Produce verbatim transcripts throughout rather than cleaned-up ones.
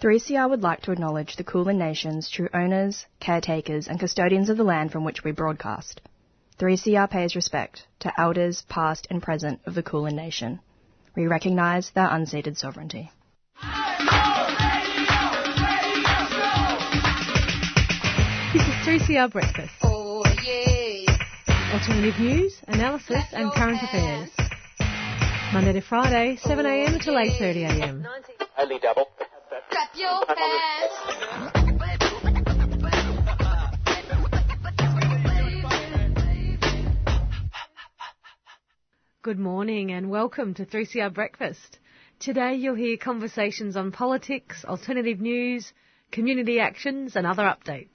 three C R would like to acknowledge the Kulin Nation's true owners, caretakers and custodians of the land from which we broadcast. three C R pays respect to elders past and present of the Kulin Nation. We recognise their unceded sovereignty. This is three C R Breakfast. Oh, yeah. Alternative news, analysis and current affairs. Monday to Friday, seven a.m. to eight thirty a.m. Only double. Clap your hands. Good morning and welcome to three C R Breakfast. Today you'll hear conversations on politics, alternative news, community actions and other updates.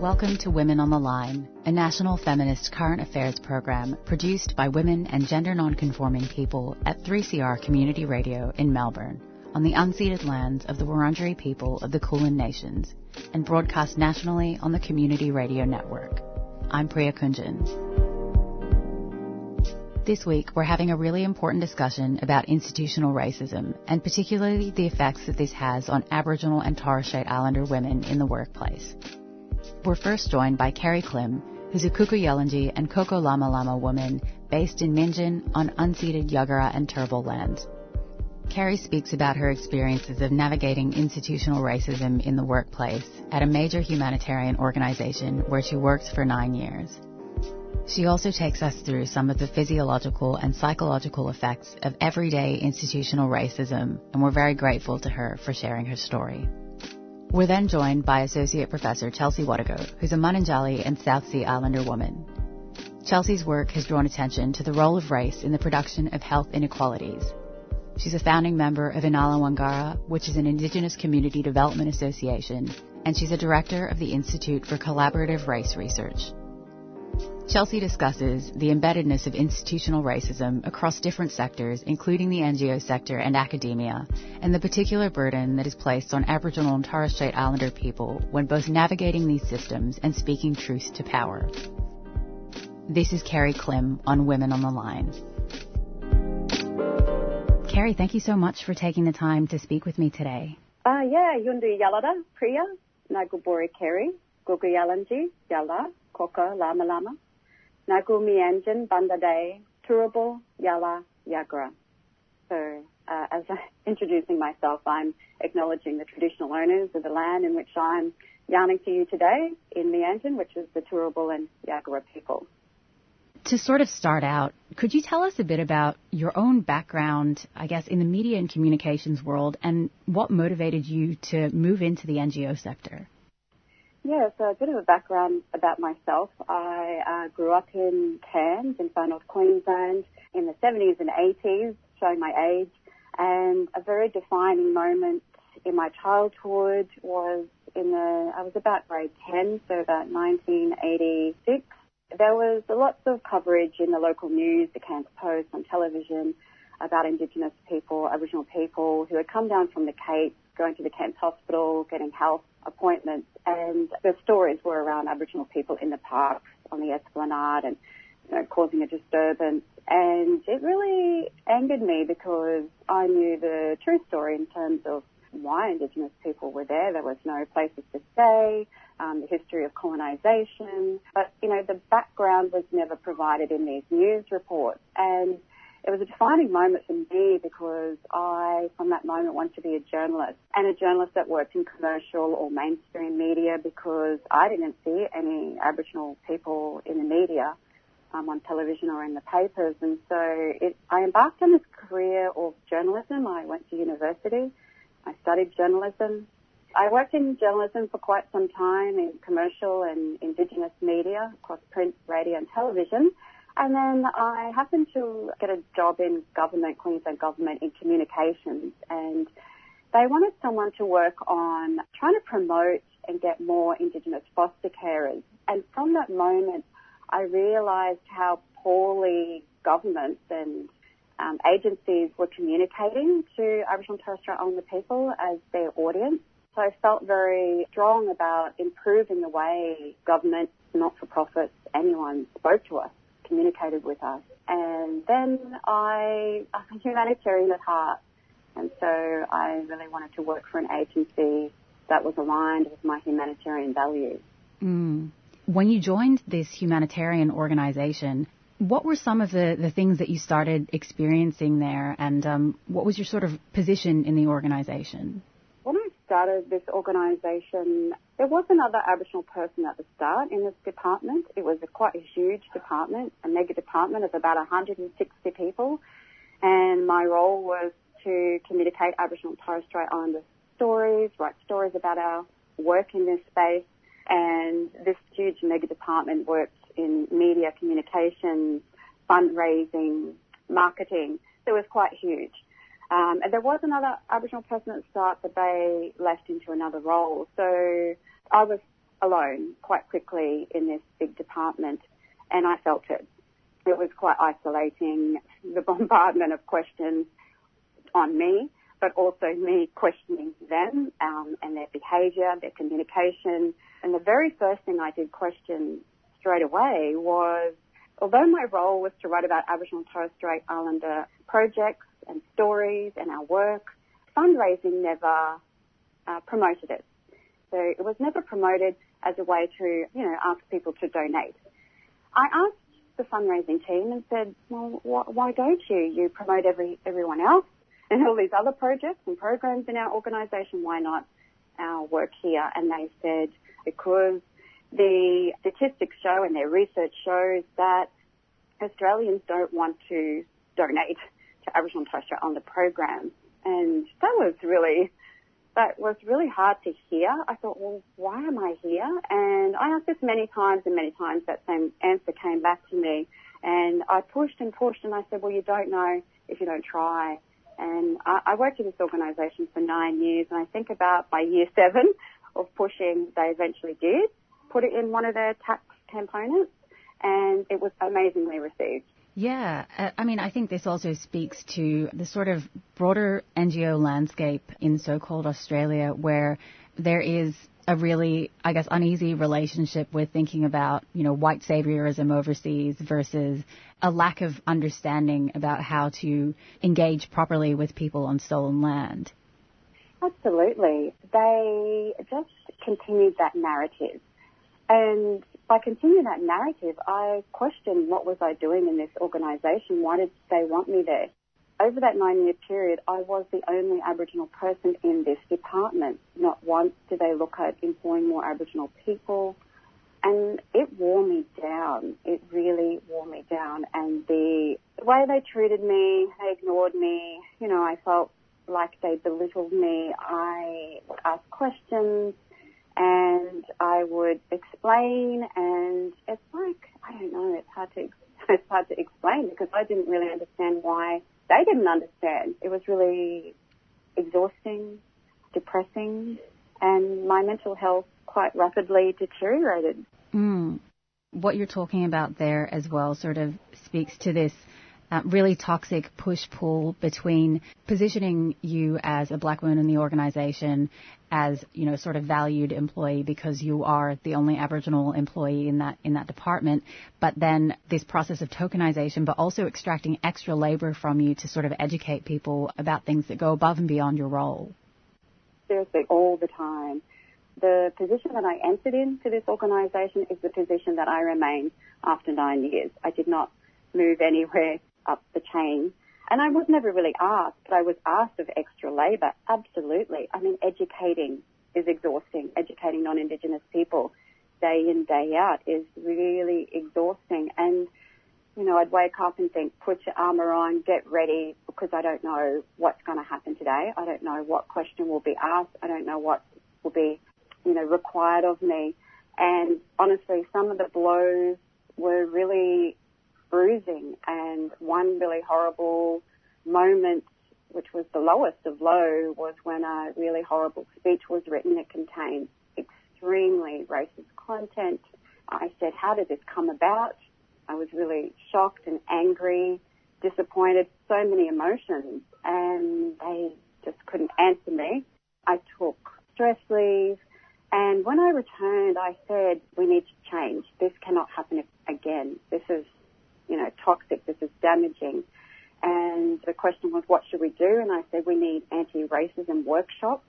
Welcome to Women on the Line, a national feminist current affairs program produced by women and gender non-conforming people at three C R Community Radio in Melbourne, on the unceded lands of the Wurundjeri people of the Kulin Nations, and broadcast nationally on the Community Radio Network. I'm Priya Kunjan. This week, we're having a really important discussion about institutional racism, and particularly the effects that this has on Aboriginal and Torres Strait Islander women in the workplace. We're first joined by Kerry Klim, who's a Kuku Yalanji and Kuku Lama Lama woman based in Minjin on unceded Yagara and Turbal lands. Kerry speaks about her experiences of navigating institutional racism in the workplace at a major humanitarian organisation where she worked for nine years. She also takes us through some of the physiological and psychological effects of everyday institutional racism, and we're very grateful to her for sharing her story. We're then joined by Associate Professor Chelsea Watego, who's a Mununjali and South Sea Islander woman. Chelsea's work has drawn attention to the role of race in the production of health inequalities. She's a founding member of Inala Wangara, which is an Indigenous Community Development Association, and she's a director of the Institute for Collaborative Race Research. Chelsea discusses the embeddedness of institutional racism across different sectors, including the N G O sector and academia, and the particular burden that is placed on Aboriginal and Torres Strait Islander people when both navigating these systems and speaking truth to power. This is Kerry Klim on Women on the Line. Kerry, thank you so much for taking the time to speak with me today. Ah, uh, yeah, Yundu Yalada, Priya, Nagubori Kerry, Gugu Yalanji, Yala, Koka, Lama Lama, Nagu Mianjin, Bandade, Turbal, Yala, Yagara. So, uh, as I'm introducing myself, I'm acknowledging the traditional owners of the land in which I'm yarning to you today in Mianjin, which is the Turbal and Yagara people. To sort of start out, could you tell us a bit about your own background, I guess, in the media and communications world, and what motivated you to move into the N G O sector? Yeah, so a bit of a background about myself. I uh, grew up in Cairns, in far north Queensland, in the seventies and eighties, showing my age, and a very defining moment in my childhood was in the, I was about grade ten, so about nineteen eighty-six. There was lots of coverage in the local news, the Cairns Post, on television, about Indigenous people, Aboriginal people who had come down from the Cape, going to the Cairns Hospital, getting health appointments, and the stories were around Aboriginal people in the parks, on the Esplanade, and you know, causing a disturbance. And it really angered me because I knew the true story in terms of why Indigenous people were there. There was no places to stay, um, the history of colonisation. But, you know, the background was never provided in these news reports. And it was a defining moment for me because I, from that moment, wanted to be a journalist, and a journalist that worked in commercial or mainstream media, because I didn't see any Aboriginal people in the media, um, on television or in the papers. And so it, I embarked on this career of journalism. I went to university. I studied journalism. I worked in journalism for quite some time in commercial and Indigenous media across print, radio and television. And then I happened to get a job in government, Queensland government, in communications, and they wanted someone to work on trying to promote and get more Indigenous foster carers. And from that moment, I realised how poorly governments and um, agencies were communicating to Aboriginal and Torres Strait Islander people as their audience. So I felt very strong about improving the way government, not-for-profits, anyone spoke to us, communicated with us. And then I, I'm a humanitarian at heart, and so I really wanted to work for an agency that was aligned with my humanitarian values. Mm. When you joined this humanitarian organisation, what were some of the, the things that you started experiencing there, and um, what was your sort of position in the organisation? When I started this organisation, there was another Aboriginal person at the start in this department. It was a quite a huge department, a mega department of about one hundred sixty people, and my role was to communicate Aboriginal and Torres Strait Islander stories, write stories about our work in this space. And this huge mega department worked in media, communications, fundraising, marketing. So it was quite huge. Um, and there was another Aboriginal person at the start, but they left into another role. So I was alone quite quickly in this big department, and I felt it. It was quite isolating, the bombardment of questions on me, but also me questioning them um, and their behaviour, their communication. And the very first thing I did question straight away was, although my role was to write about Aboriginal and Torres Strait Islander projects and stories and our work, fundraising never uh, promoted it. So it was never promoted as a way to, you know, ask people to donate. I asked the fundraising team and said, well, wh- why don't you? You promote every everyone else and all these other projects and programs in our organisation, why not our work here? And they said, because the statistics show and their research shows that Australians don't want to donate to Aboriginal and Torres Strait Islander programs. And that was really, that was really hard to hear. I thought, well, why am I here? And I asked this many times and many times, that same answer came back to me. And I pushed and pushed and I said, well, you don't know if you don't try. And I, I worked in this organisation for nine years, and I think about by year seven of pushing, they eventually did put it in one of their tax components, and it was amazingly received. Yeah, I mean, I think this also speaks to the sort of broader N G O landscape in so-called Australia, where there is a really, I guess, uneasy relationship with thinking about, you know, white saviorism overseas versus a lack of understanding about how to engage properly with people on stolen land. Absolutely. They just continued that narrative. And by continuing that narrative, I questioned what was I doing in this organisation? Why did they want me there? Over that nine-year period, I was the only Aboriginal person in this department. Not once did they look at employing more Aboriginal people. And it wore me down. It really wore me down. And the way they treated me, they ignored me. You know, I felt like they belittled me. I would ask questions and I would explain. And it's like, I don't know, it's hard to, it's hard to explain because I didn't really understand why they didn't understand. It was really exhausting, depressing, and my mental health quite rapidly deteriorated. Mm. What you're talking about there as well sort of speaks to this uh, really toxic push-pull between positioning you as a black woman in the organisation as, you know, sort of valued employee because you are the only Aboriginal employee in that in that department, but then this process of tokenisation, but also extracting extra labour from you to sort of educate people about things that go above and beyond your role. Seriously, all the time. The position that I entered into this organisation is the position that I remained after nine years. I did not move anywhere up the chain. And I was never really asked, but I was asked of extra labour. Absolutely. I mean, educating is exhausting. Educating non-Indigenous people day in, day out is really exhausting. And, you know, I'd wake up and think, put your armour on, get ready, because I don't know what's going to happen today. I don't know what question will be asked. I don't know what will be, you know, required of me. And honestly, some of the blows were really bruising and one really horrible moment, which was the lowest of low, was when a really horrible speech was written that contained extremely racist content. I said, how did this come about? I was really shocked and angry, disappointed, so many emotions, and they just couldn't answer me. I took stress leave, and when I returned, I said, we need to change. This cannot happen again. This is, you know, toxic. This is damaging. And the question was, what should we do? And I said, we need anti-racism workshops.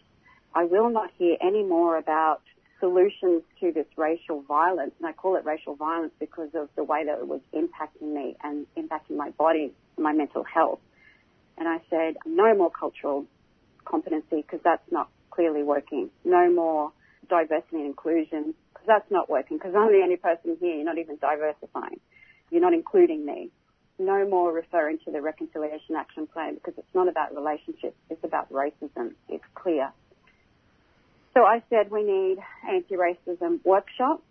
I will not hear any more about solutions to this racial violence, and I call it racial violence because of the way that it was impacting me and impacting my body, my mental health. And I said, no more cultural competency because that's not clearly working. No more diversity and inclusion because that's not working, because I'm the only person here. You're not even diversifying. You're not including me. No more referring to the Reconciliation Action Plan because it's not about relationships. It's about racism. It's clear. So I said we need anti-racism workshops.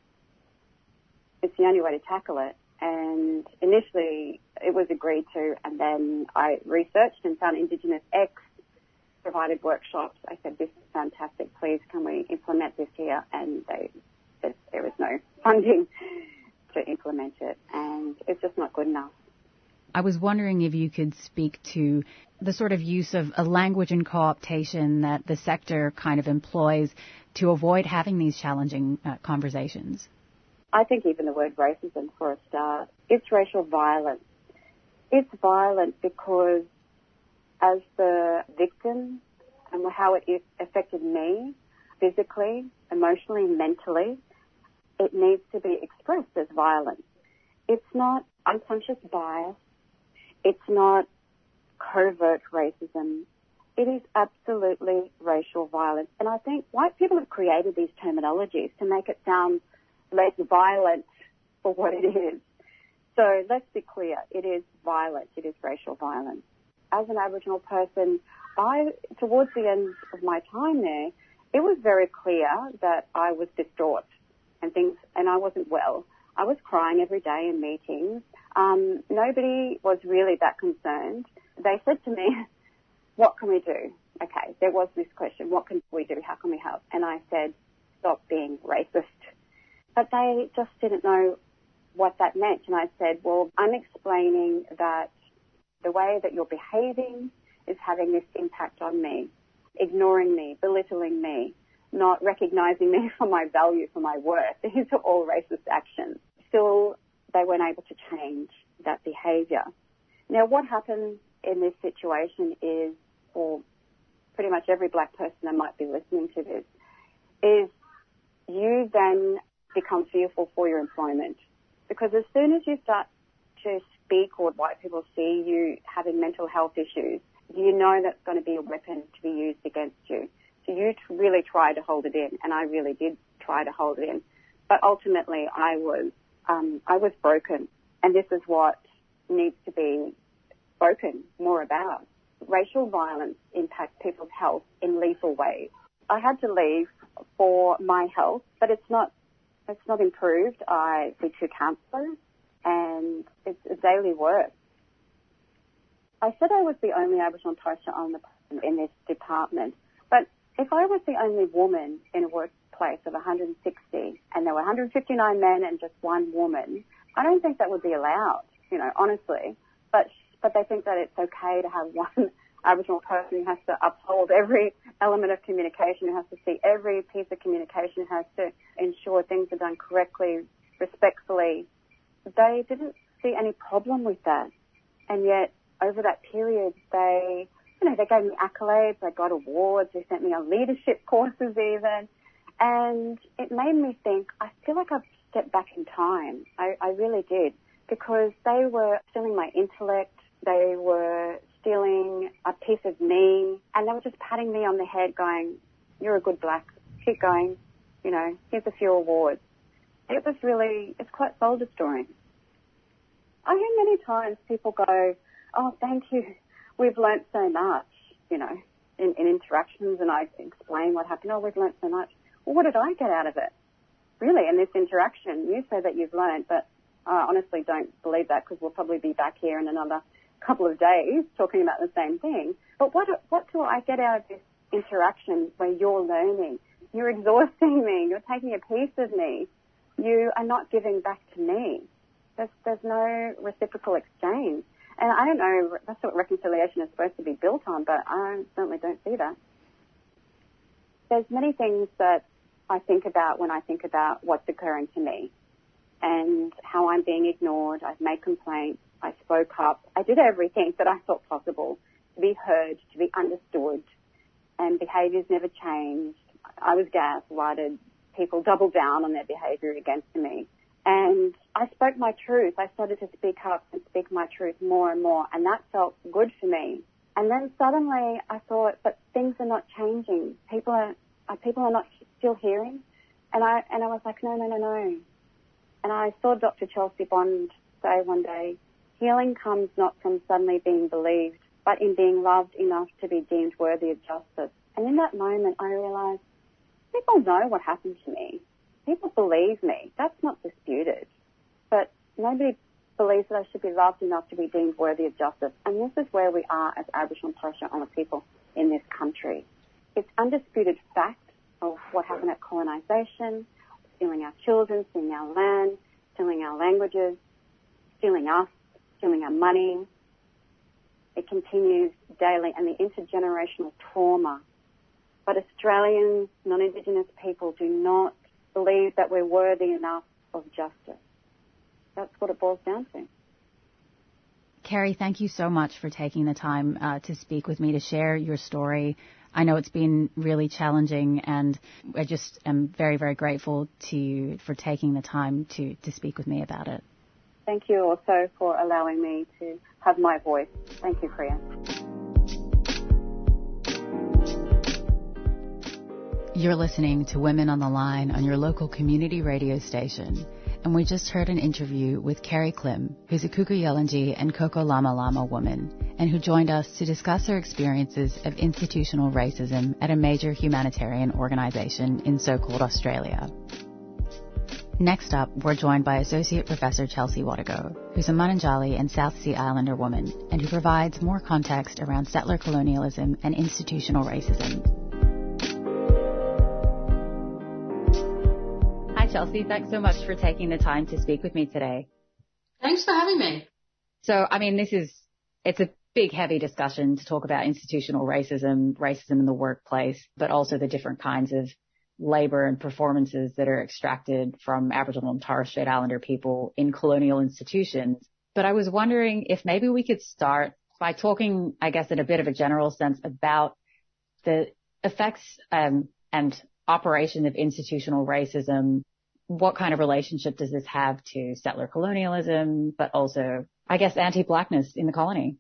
It's the only way to tackle it. And initially it was agreed to, and then I researched and found Indigenous X provided workshops. I said, this is fantastic. Please, can we implement this here? And they said there was no funding to implement it, and it's just not good enough. I was wondering if you could speak to the sort of use of a language and co-optation that the sector kind of employs to avoid having these challenging uh, conversations. I think even the word racism, for a start, it's racial violence. It's violent because as the victim and how it affected me physically, emotionally, mentally, it needs to be expressed as violence. It's not unconscious bias. It's not covert racism. It is absolutely racial violence. And I think white people have created these terminologies to make it sound less violent for what it is. So let's be clear. It is violent. It is racial violence. As an Aboriginal person, I, towards the end of my time there, it was very clear that I was distraught and things, and I wasn't well. I was crying every day in meetings. Um, nobody was really that concerned. They said to me, what can we do? Okay, there was this question, what can we do? How can we help? And I said, stop being racist. But they just didn't know what that meant. And I said, well, I'm explaining that the way that you're behaving is having this impact on me, ignoring me, belittling me, not recognizing me for my value, for my worth. These are all racist actions. Still, they weren't able to change that behaviour. Now, what happens in this situation is, for pretty much every black person that might be listening to this, is you then become fearful for your employment. Because as soon as you start to speak or white people see you having mental health issues, you know that's going to be a weapon to be used against you. So you really try to hold it in, and I really did try to hold it in. But ultimately, I was um, I was broken, and this is what needs to be spoken more about. Racial violence impacts people's health in lethal ways. I had to leave for my health, but it's not it's not improved. I see two counsellors, and it's a daily work. I said I was the only Aboriginal person on the in this department, but if I was the only woman in a workplace of one hundred sixty and there were one hundred fifty-nine men and just one woman, I don't think that would be allowed, you know, honestly. But but they think that it's okay to have one Aboriginal person who has to uphold every element of communication, who has to see every piece of communication, who has to ensure things are done correctly, respectfully. They didn't see any problem with that. And yet, over that period, they... You know, they gave me accolades, they got awards, they sent me on leadership courses even, and it made me think, I feel like I've stepped back in time. I, I really did, because they were stealing my intellect, they were stealing a piece of me, and they were just patting me on the head going, you're a good black, keep going, you know, here's a few awards. It was really, it's quite soul destroying. I hear many times people go, oh, thank you. We've learnt so much, you know, in, in interactions, and I explain what happened. Oh, we've learnt so much. Well, what did I get out of it? Really, in this interaction, you say that you've learnt, but I honestly don't believe that, because we'll probably be back here in another couple of days talking about the same thing. But what what do I get out of this interaction where you're learning? You're exhausting me. You're taking a piece of me. You are not giving back to me. There's, there's no reciprocal exchange. And I don't know, that's what reconciliation is supposed to be built on, but I certainly don't see that. There's many things that I think about when I think about what's occurring to me and how I'm being ignored. I've made complaints. I spoke up. I did everything that I thought possible to be heard, to be understood, and behaviours never changed. I was gaslighted. People doubled down on their behaviour against me. And I spoke my truth. I started to speak up and speak my truth more and more, and that felt good for me. And then suddenly I thought, but things are not changing. People are, are people are not still hearing. And I and I was like, no, no, no, no. And I saw Doctor Chelsea Bond say one day, healing comes not from suddenly being believed, but in being loved enough to be deemed worthy of justice. And in that moment, I realised people know what happened to me. People believe me. That's not disputed. But nobody believes that I should be loved enough to be deemed worthy of justice. And this is where we are as Aboriginal and Torres Strait Islander people in this country. It's undisputed fact of what happened at colonisation, stealing our children, stealing our land, stealing our languages, stealing us, stealing our money. It continues daily, and the intergenerational trauma. But Australians, non-Indigenous people, do not believe that we're worthy enough of justice. That's what it boils down to. Kerry, thank you so much for taking the time uh, to speak with me, to share your story. I know it's been really challenging, and I just am very, very grateful to you for taking the time to, to speak with me about it. Thank you also for allowing me to have my voice. Thank you, Priya. You're listening to Women on the Line on your local community radio station, and we just heard an interview with Kerry Klim, who's a Kuku Yalanji and Kuku Lama Lama woman, and who joined us to discuss her experiences of institutional racism at a major humanitarian organisation in so-called Australia. Next up, we're joined by Associate Professor Chelsea Watego, who's a Mununjali and South Sea Islander woman, and who provides more context around settler colonialism and institutional racism. Chelsea, thanks so much for taking the time to speak with me today. Thanks for having me. So, I mean, this is, it's a big, heavy discussion to talk about institutional racism, racism in the workplace, but also the different kinds of labour and performances that are extracted from Aboriginal and Torres Strait Islander people in colonial institutions. But I was wondering if maybe we could start by talking, I guess, in a bit of a general sense about the effects um, and operation of institutional racism. What kind of relationship does this have to settler colonialism, but also, I guess, anti-blackness in the colony?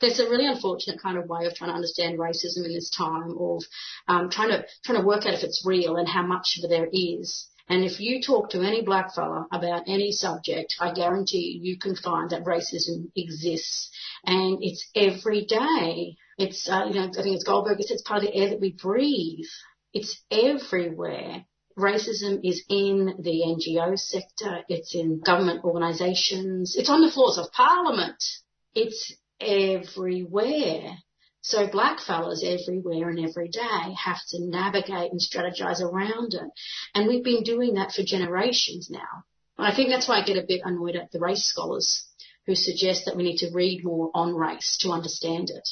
There's a really unfortunate kind of way of trying to understand racism in this time, of um, trying to trying to work out if it's real and how much of it there is. And if you talk to any black fella about any subject, I guarantee you can find that racism exists, and it's every day. It's uh, you know, I think it's Goldberg. It's part of the air that we breathe. It's everywhere. Racism is in the N G O sector, it's in government organisations, it's on the floors of Parliament, it's everywhere. So black fellas everywhere and every day have to navigate and strategise around it. And we've been doing that for generations now. And I think that's why I get a bit annoyed at the race scholars who suggest that we need to read more on race to understand it.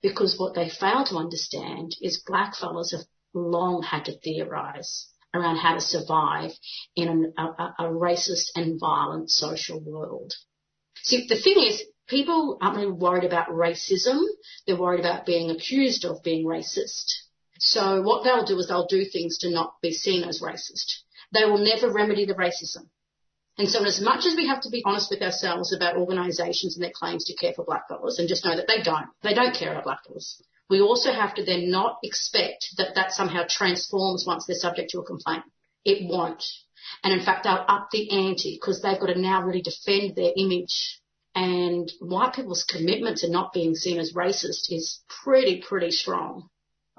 Because what they fail to understand is black fellas have long had to theorise around how to survive in an, a, a racist and violent social world. See, the thing is, people aren't really worried about racism. They're worried about being accused of being racist. So what they'll do is they'll do things to not be seen as racist. They will never remedy the racism. And so as much as we have to be honest with ourselves about organisations and their claims to care for blackfellas, and just know that they don't, they don't care about blackfellas, we also have to then not expect that that somehow transforms once they're subject to a complaint. It won't. And, in fact, they'll up the ante because they've got to now really defend their image. And white people's commitment to not being seen as racist is pretty, pretty strong.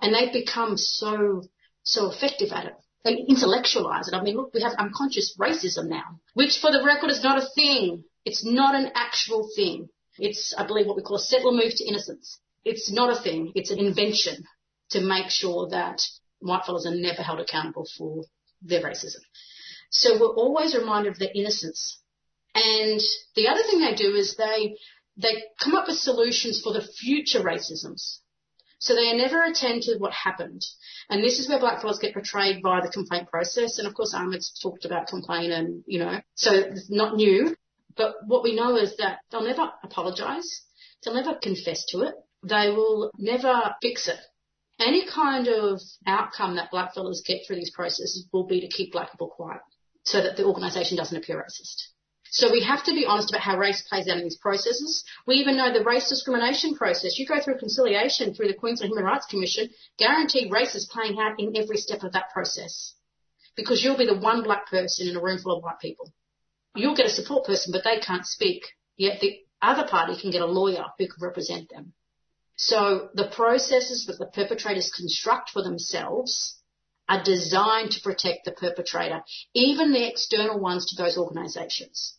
And they've become so so effective at it. They intellectualize it. I mean, look, we have unconscious racism now, which for the record is not a thing. It's not an actual thing. It's, I believe, what we call a settler move to innocence. It's not a thing. It's an invention to make sure that whitefellas are never held accountable for their racism. So we're always reminded of their innocence. And the other thing they do is they they come up with solutions for the future racisms. So they never attend to what happened. And this is where blackfellas get portrayed by the complaint process. And, of course, Ahmed's talked about complaint and, you know, so it's not new. But what we know is that they'll never apologise. They'll never confess to it. They will never fix it. Any kind of outcome that blackfellas get through these processes will be to keep black people quiet so that the organisation doesn't appear racist. So we have to be honest about how race plays out in these processes. We even know the race discrimination process. You go through conciliation through the Queensland Human Rights Commission, guaranteed race is playing out in every step of that process because you'll be the one black person in a room full of white people. You'll get a support person, but they can't speak, yet the other party can get a lawyer who can represent them. So the processes that the perpetrators construct for themselves are designed to protect the perpetrator, even the external ones to those organisations.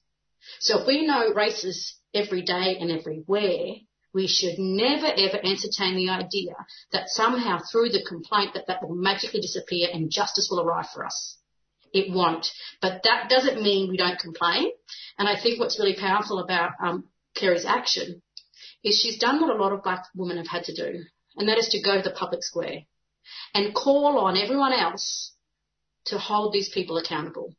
So if we know race is every day and everywhere, we should never, ever entertain the idea that somehow through the complaint that that will magically disappear and justice will arrive for us. It won't. But that doesn't mean we don't complain. And I think what's really powerful about um, Kerry's action is she's done what a lot of black women have had to do, and that is to go to the public square and call on everyone else to hold these people accountable.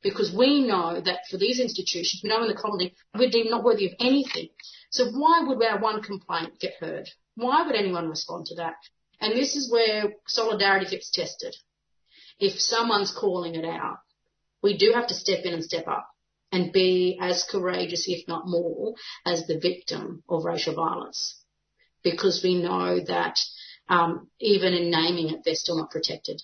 Because we know that for these institutions, we know in the colony, we're deemed not worthy of anything. So why would our one complaint get heard? Why would anyone respond to that? And this is where solidarity gets tested. If someone's calling it out, we do have to step in and step up and be as courageous, if not more, as the victim of racial violence. Because we know that um, even in naming it, they're still not protected.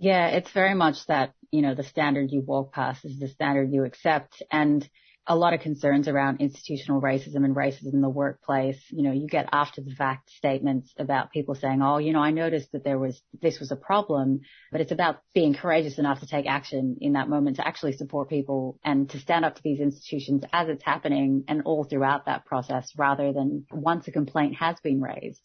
Yeah, it's very much that, you know, the standard you walk past is the standard you accept. And a lot of concerns around institutional racism and racism in the workplace. You know, you get after the fact statements about people saying, oh, you know, I noticed that there was, this was a problem, but it's about being courageous enough to take action in that moment to actually support people and to stand up to these institutions as it's happening and all throughout that process rather than once a complaint has been raised.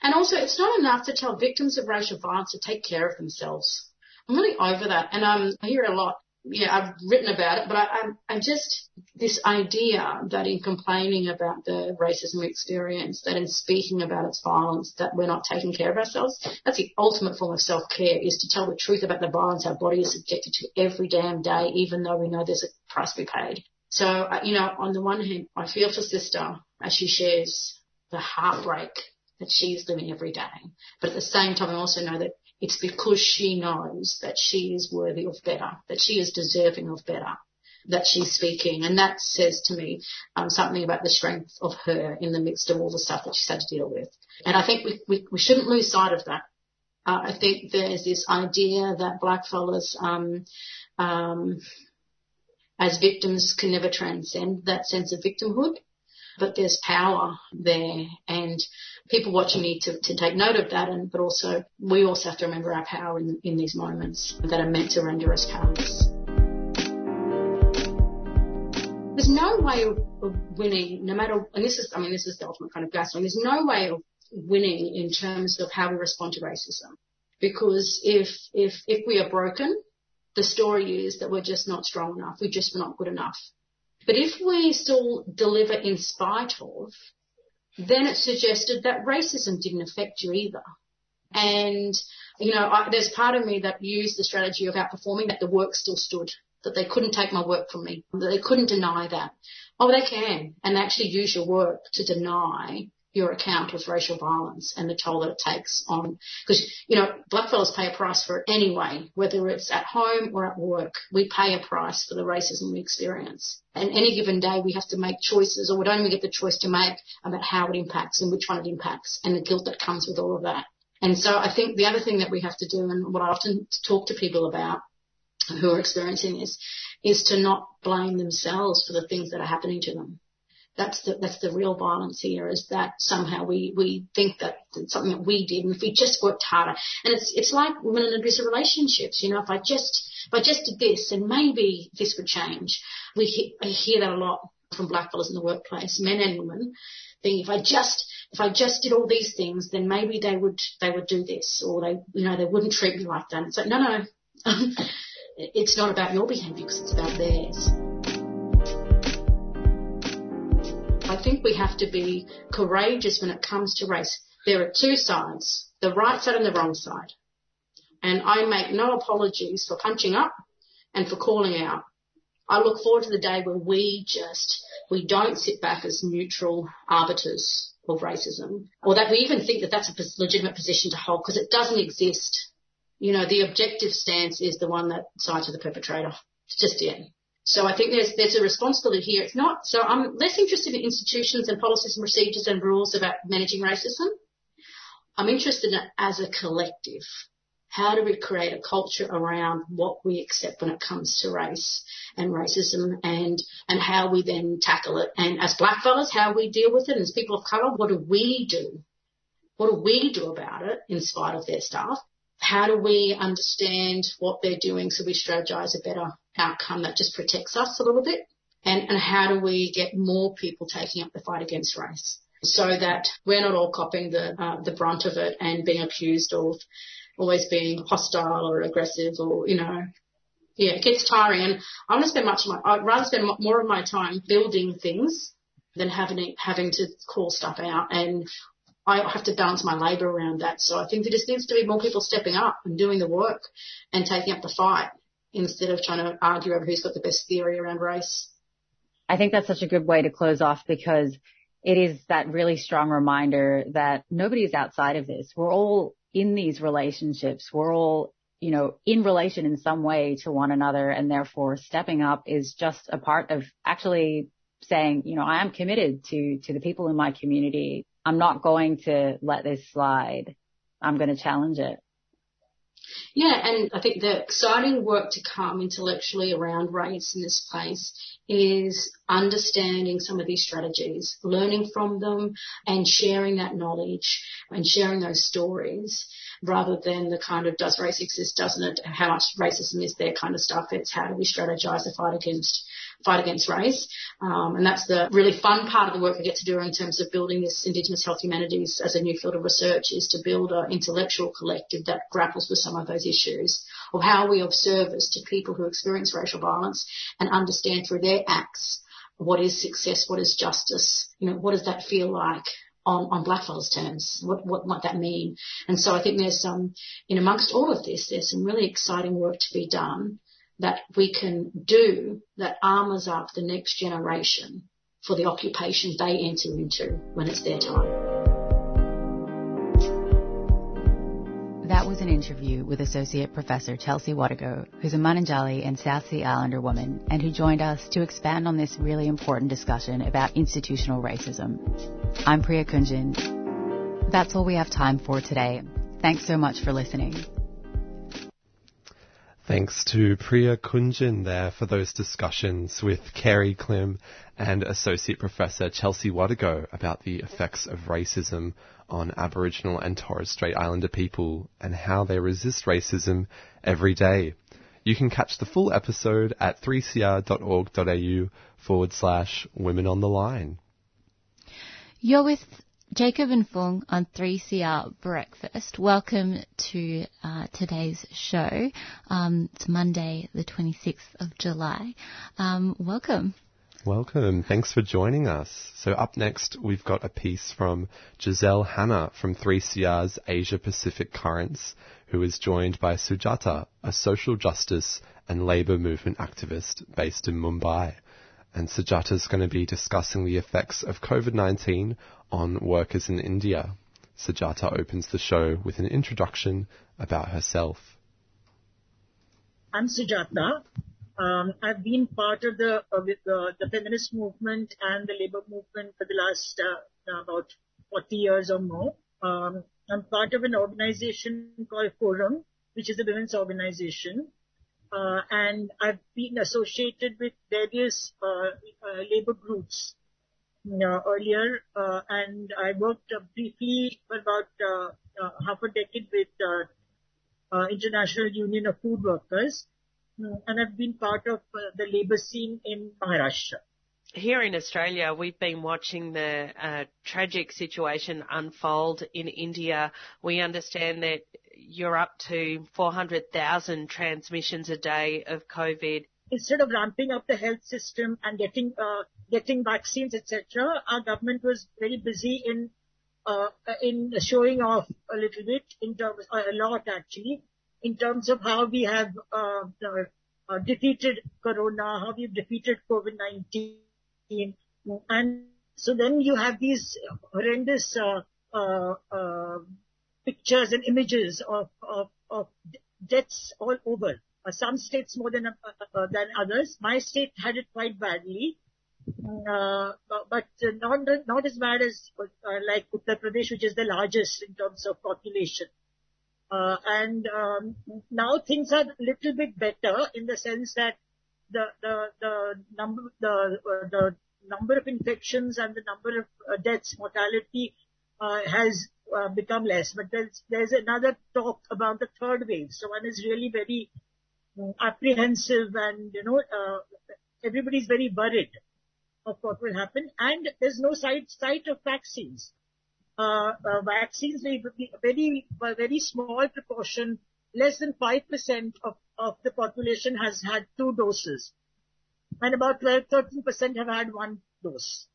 And also it's not enough to tell victims of racial violence to take care of themselves. I'm really over that. And um, I hear it a lot. Yeah, I've written about it, but I, I'm, I'm just this idea that in complaining about the racism we experience, that in speaking about its violence, that we're not taking care of ourselves. That's the ultimate form of self-care, is to tell the truth about the violence our body is subjected to every damn day, even though we know there's a price to be paid. So, you know, on the one hand, I feel for sister as she shares the heartbreak that she's living every day. But at the same time, I also know that it's because she knows that she is worthy of better, that she is deserving of better, that she's speaking. And that says to me um, something about the strength of her in the midst of all the stuff that she's had to deal with. And I think we, we, we shouldn't lose sight of that. Uh, I think there's this idea that blackfellas um, um, as victims can never transcend that sense of victimhood. But there's power there, and people watching need to, to take note of that. And but also, we also have to remember our power in, in these moments that are meant to render us powerless. There's no way of, of winning, no matter. And this is, I mean, this is the ultimate kind of gaslighting. There's no way of winning in terms of how we respond to racism, because if if if we are broken, the story is that we're just not strong enough. We're just not good enough. But if we still deliver in spite of, then it suggested that racism didn't affect you either. And, you know, I, there's part of me that used the strategy of outperforming, that the work still stood, that they couldn't take my work from me, that they couldn't deny that. Oh, they can, and they actually use your work to deny your account of racial violence and the toll that it takes on, because, you know, blackfellas pay a price for it anyway, whether it's at home or at work. We pay a price for the racism we experience. And any given day we have to make choices, or we don't even get the choice to make, about how it impacts and which one it impacts and the guilt that comes with all of that. And so I think the other thing that we have to do, and what I often talk to people about who are experiencing this, is to not blame themselves for the things that are happening to them. That's the, that's the real violence here, is that somehow we, we think that It's something that we did, and if we just worked harder. And it's it's like women in abusive relationships. You know, if I just if I just did this, and maybe this would change. We he- I hear that a lot from black fellas in the workplace, men and women, thinking if I just if I just did all these things, then maybe they would they would do this, or they you know they wouldn't treat me like that. It's like no no, it's not about your behaviour because it's about theirs. I think we have to be courageous when it comes to race. There are two sides, the right side and the wrong side. And I make no apologies for punching up and for calling out. I look forward to the day where we just, we don't sit back as neutral arbiters of racism, or that we even think that that's a legitimate position to hold, because it doesn't exist. You know, the objective stance is the one that sides with the perpetrator. It's just it. So I think there's there's a responsibility here. It's not, so I'm less interested in institutions and policies and procedures and rules about managing racism. I'm interested in it as a collective. How do we create a culture around what we accept when it comes to race and racism, and and how we then tackle it? And as black fellas, how we deal with it, and as people of colour, what do we do? What do we do about it in spite of their stuff? How do we understand what they're doing so we strategize a better outcome that just protects us a little bit? And, and how do we get more people taking up the fight against race so that we're not all copping the uh, the brunt of it and being accused of always being hostile or aggressive or, you know, yeah, it gets tiring. And I want to spend much of my, I'd rather spend more of my time building things than having having to call stuff out, and I have to balance my labour around that. So I think there just needs to be more people stepping up and doing the work and taking up the fight instead of trying to argue over who's got the best theory around race. I think that's such a good way to close off, because it is that really strong reminder that nobody's outside of this. We're all in these relationships. We're all, you know, in relation in some way to one another, and therefore stepping up is just a part of actually saying, you know, I am committed to to the people in my community. I'm not going to let this slide. I'm going to challenge it. Yeah, and I think the exciting work to come intellectually around race in this place is understanding some of these strategies, learning from them, and sharing that knowledge and sharing those stories, rather than the kind of does race exist, doesn't it, how much racism is there kind of stuff. It's how do we strategize the fight against fight against race. Um, and that's the really fun part of the work we get to do in terms of building this Indigenous Health Humanities as a new field of research, is to build an intellectual collective that grapples with some of those issues of how we are of service to people who experience racial violence and understand through their acts what is success, what is justice, you know, what does that feel like on, on blackfellas terms, what, what might that mean? And so I think there's some, in amongst all of this, there's some really exciting work to be done that we can do that armours up the next generation for the occupation they enter into when it's their time. That was an interview with Associate Professor Chelsea Watego, who's a Mununjali and South Sea Islander woman, and who joined us to expand on this really important discussion about institutional racism. I'm Priya Kunjan. That's all we have time for today. Thanks so much for listening. Thanks to Priya Kunjan there for those discussions with Kerry Klim and Associate Professor Chelsea Watego about the effects of racism on Aboriginal and Torres Strait Islander people and how they resist racism every day. You can catch the full episode at three c r dot org dot a u forward slash Women on the Line. You're with Jacob and Fung on three C R Breakfast. Welcome to uh, today's show. Um, it's Monday, the twenty-sixth of July. Um, welcome. Welcome. Thanks for joining us. So up next, we've got a piece from Giselle Hanna from three C R's Asia Pacific Currents, who is joined by Sujata, a social justice and labour movement activist based in Mumbai. And Sujata is going to be discussing the effects of covid nineteen on workers in India. Sujata opens the show with an introduction about herself. I'm Sujata. Um, I've been part of the, uh, the the feminist movement and the labour movement for the last uh, about forty years or more. Um, I'm part of an organisation called Forum, which is a women's organisation. Uh, and I've been associated with various uh, uh, labor groups you know, earlier, uh, and I worked uh, briefly for about half a decade with uh, uh, International Union of Food Workers, and I've been part of uh, the labour scene in Maharashtra. Here in Australia, we've been watching the uh, tragic situation unfold in India. We understand that you're up to four hundred thousand transmissions a day of COVID. Instead of ramping up the health system and getting uh, getting vaccines, et cetera, our government was very busy in uh, in showing off a little bit, in terms uh, a lot actually, in terms of how we have uh, uh, defeated Corona, how we've defeated COVID nineteen. And so then you have these horrendous uh, uh, uh, pictures and images of, of, of deaths all over. Uh, some states more than uh, uh, than others. My state had it quite badly, uh, but uh, not not as bad as uh, like Uttar Pradesh, which is the largest in terms of population. Uh, and um, now things are a little bit better in the sense that the the the number the uh, the number of infections and the number of uh, deaths, mortality uh, has uh, become less. But there's there's another talk about the third wave. So one is really very apprehensive, and you know uh, everybody's very worried of what will happen. And there's no sight sight of vaccines. Uh, uh, vaccines, may be very very small proportion. Less than five percent of, of the population has had two doses, and about twelve, thirteen percent have had one dose.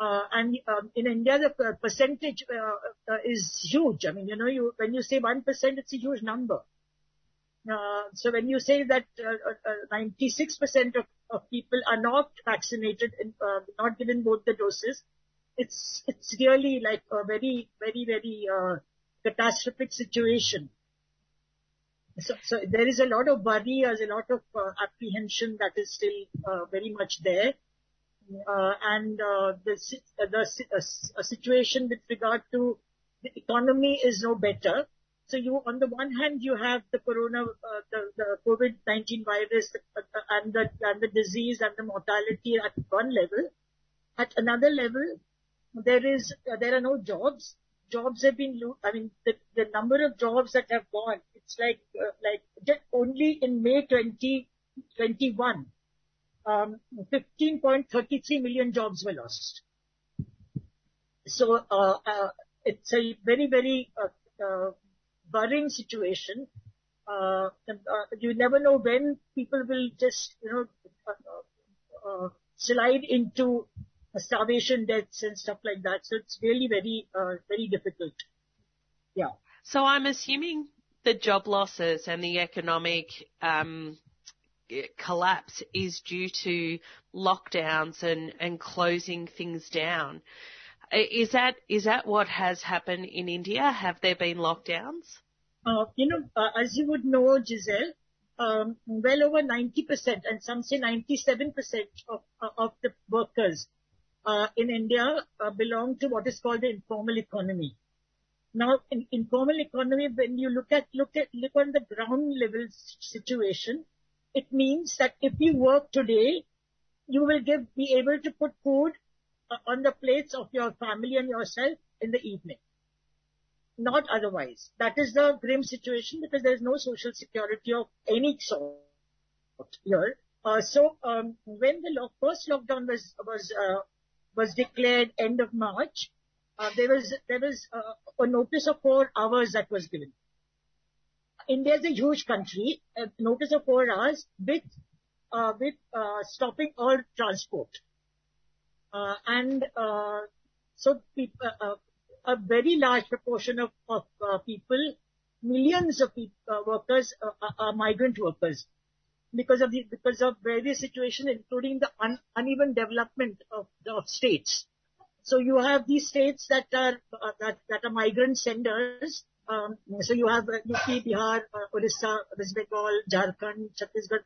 Uh, and um, in India, the percentage uh, uh, is huge. I mean, you know, you, when you say one percent, it's a huge number. Uh, so when you say that uh, uh, ninety-six percent of, of people are not vaccinated and uh, not given both the doses, it's it's really like a very, very, very uh, catastrophic situation. So, so there is a lot of worry, there's a lot of uh, apprehension that is still uh, very much there. Uh, and uh, the, the uh, situation with regard to the economy is no better. So you, on the one hand, you have the corona, uh, the, the COVID nineteen virus and the, and the disease and the mortality at one level. At another level, there is, uh, there are no jobs. Jobs have been, I mean, the, the number of jobs that have gone, it's like, uh, like just only in May twenty twenty-one, um, fifteen point three three million jobs were lost. So, uh, uh, it's a very, very, uh, uh, worrying situation. Uh, and, uh, you never know when people will just, you know, uh, uh, slide into starvation, deaths and stuff like that. So it's really very, uh, very difficult. Yeah. So I'm assuming the job losses and the economic um, collapse is due to lockdowns and, and closing things down. Is that is that what has happened in India? Have there been lockdowns? Uh, you know, uh, as you would know, Giselle, um, well over ninety percent and some say ninety-seven percent of, uh, of the workers Uh, in India uh, belong to what is called the informal economy. Now, in informal economy, when you look at look at look on the ground level situation, it means that if you work today, you will give be able to put food uh, on the plates of your family and yourself in the evening. Not otherwise. That is the grim situation because there is no social security of any sort here. Uh, so um, when the lo- first lockdown was was uh, was declared end of March, uh, there was there was uh, a notice of four hours that was given. India is a huge country. A notice of four hours with uh, with uh, stopping all transport, uh, and uh, so people, uh, a very large proportion of of uh, people, millions of people, uh, workers uh, are migrant workers. Because of the because of various situations, including the un, uneven development of, of states, so you have these states that are uh, that that are migrant senders. Um, so you have uh, U P, Bihar, uh, Orissa, West Bengal, Jharkhand, Chhattisgarh,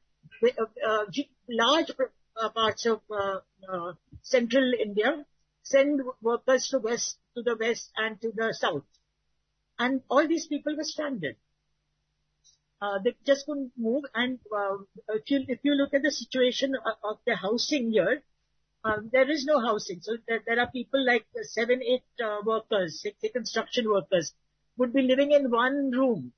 uh, uh, large uh, parts of uh, uh, central India send workers to west to the west and to the south, and all these people were stranded. Uh, they just couldn't move, and uh, if, you, if you look at the situation of, of the housing here, um, there is no housing. So there, there are people like seven, eight uh, workers, say, construction workers, would be living in one room.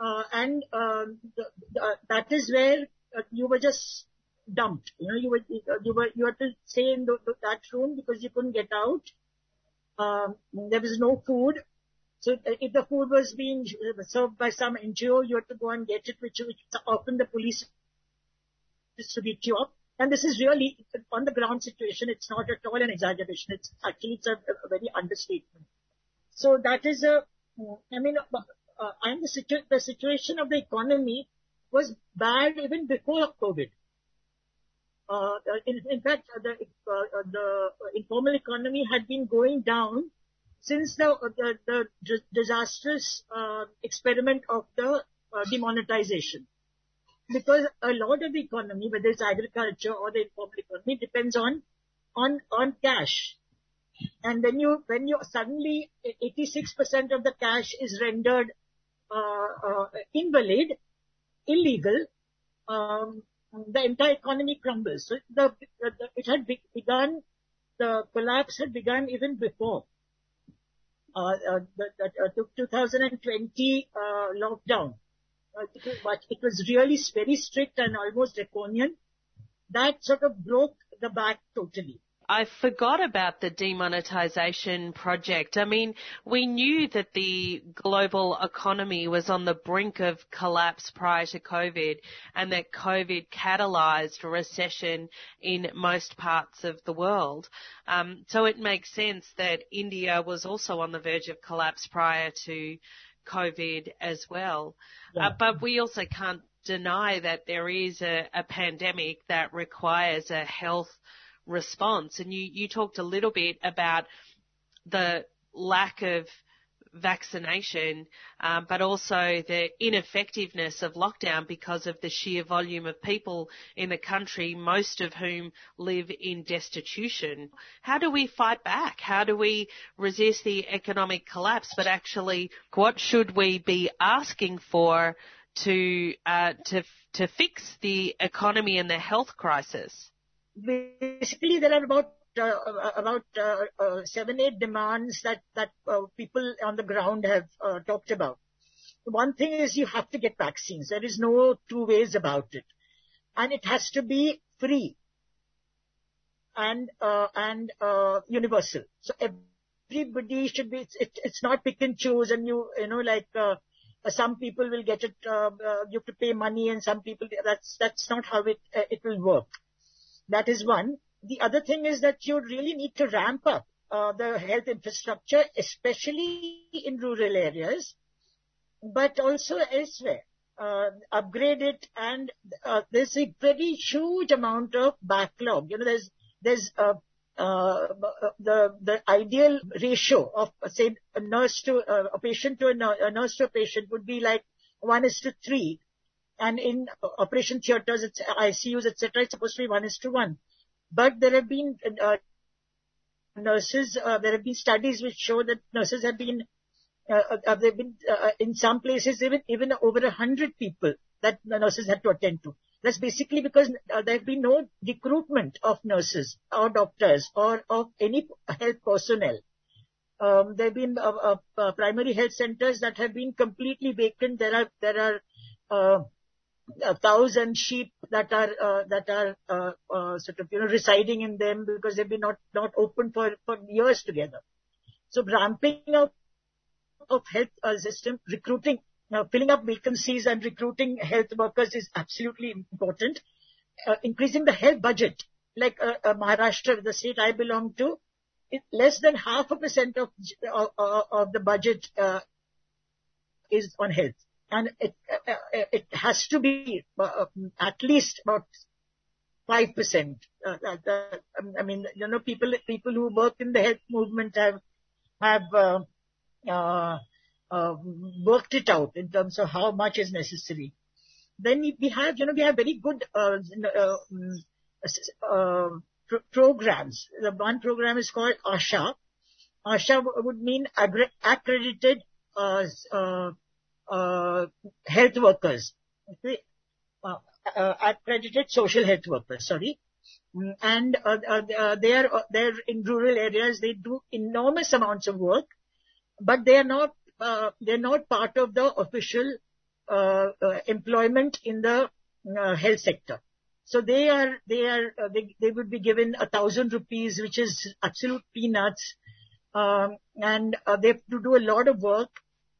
Uh, and uh, th- th- that is where uh, you were just dumped. You know, you were you were you had to stay in the, the, that room because you couldn't get out. Um, there was no food, so if the food was being served by some N G O, you had to go and get it, which, which often the police used to beat you up. And this is really on the ground situation. It's not at all an exaggeration. It's actually it's a, a very understatement. So that is a, I mean. A, Uh, and the, situ- the situation of the economy was bad even before COVID. Uh, in, in fact, uh, the, uh, the informal economy had been going down since the uh, the, the d- disastrous uh, experiment of the uh, demonetization, because a lot of the economy, whether it's agriculture or the informal economy, depends on on on cash. And when you when you suddenly eighty-six percent of the cash is rendered Uh, uh, invalid, illegal, um, the entire economy crumbles. So the, the, it had be- begun, the collapse had begun even before uh, uh, the, the uh, twenty twenty uh, lockdown. Uh, but it was really very strict and almost draconian. That sort of broke the back totally. I forgot about the demonetization project. I mean, we knew that the global economy was on the brink of collapse prior to COVID, and that COVID catalyzed recession in most parts of the world. Um, so it makes sense that India was also on the verge of collapse prior to COVID as well. Yeah. Uh, but we also can't deny that there is a, a pandemic that requires a health response. And you, you talked a little bit about the lack of vaccination, um, but also the ineffectiveness of lockdown because of the sheer volume of people in the country, most of whom live in destitution. How do we fight back? How do we resist the economic collapse? But actually, what should we be asking for to uh, to to fix the economy and the health crisis? Basically, there are about uh, about uh, uh, seven, eight demands that that uh, people on the ground have uh, talked about. One thing is you have to get vaccines. There is no two ways about it, and it has to be free and uh, and uh, universal. So everybody should be. It, it's not pick and choose, and you you know like uh, some people will get it. Uh, uh, you have to pay money, and some people that's that's not how it uh, it will work. That is one. The other thing is that you really need to ramp up uh, the health infrastructure, especially in rural areas, but also elsewhere. Uh, upgrade it, and uh, there's a very huge amount of backlog. You know, there's there's uh, uh, the the ideal ratio of say a nurse to uh, a patient to a, nu- a nurse to a patient would be like one is to three. And in operation theatres, it's I C Us, et cetera, it's supposed to be one is to one. But there have been uh, nurses. Uh, there have been studies which show that nurses have been, uh, have they been uh, in some places even even over a hundred people that the nurses have to attend to. That's basically because uh, there have been no recruitment of nurses or doctors or of any health personnel. Um, there have been uh, uh, uh, primary health centres that have been completely vacant. There are there are. Uh, A thousand sheep that are uh, that are uh, uh, sort of you know residing in them because they've been not not open for, for years together. So ramping up of health uh, system, recruiting, uh, filling up vacancies and recruiting health workers is absolutely important. Uh, increasing the health budget, like uh, uh, Maharashtra, the state I belong to, it, less than half a percent of uh, uh, of the budget uh, is on health. And it uh, it has to be uh, at least about five percent. Uh, uh, I mean, you know, people people who work in the health movement have have uh, uh, uh, worked it out in terms of how much is necessary. Then we have you know we have very good uh, uh, uh, pro- programs. The one program is called ASHA. ASHA would mean ag- accredited. Uh, uh, Uh, health workers, uh, uh, accredited social health workers, sorry. And uh, uh, they are uh, they're in rural areas. They do enormous amounts of work, but they are not uh, they're not part of the official uh, uh, employment in the uh, health sector. So they are, they are, uh, they, they would be given a thousand rupees, which is absolute peanuts. Um, and uh, they have to do a lot of work.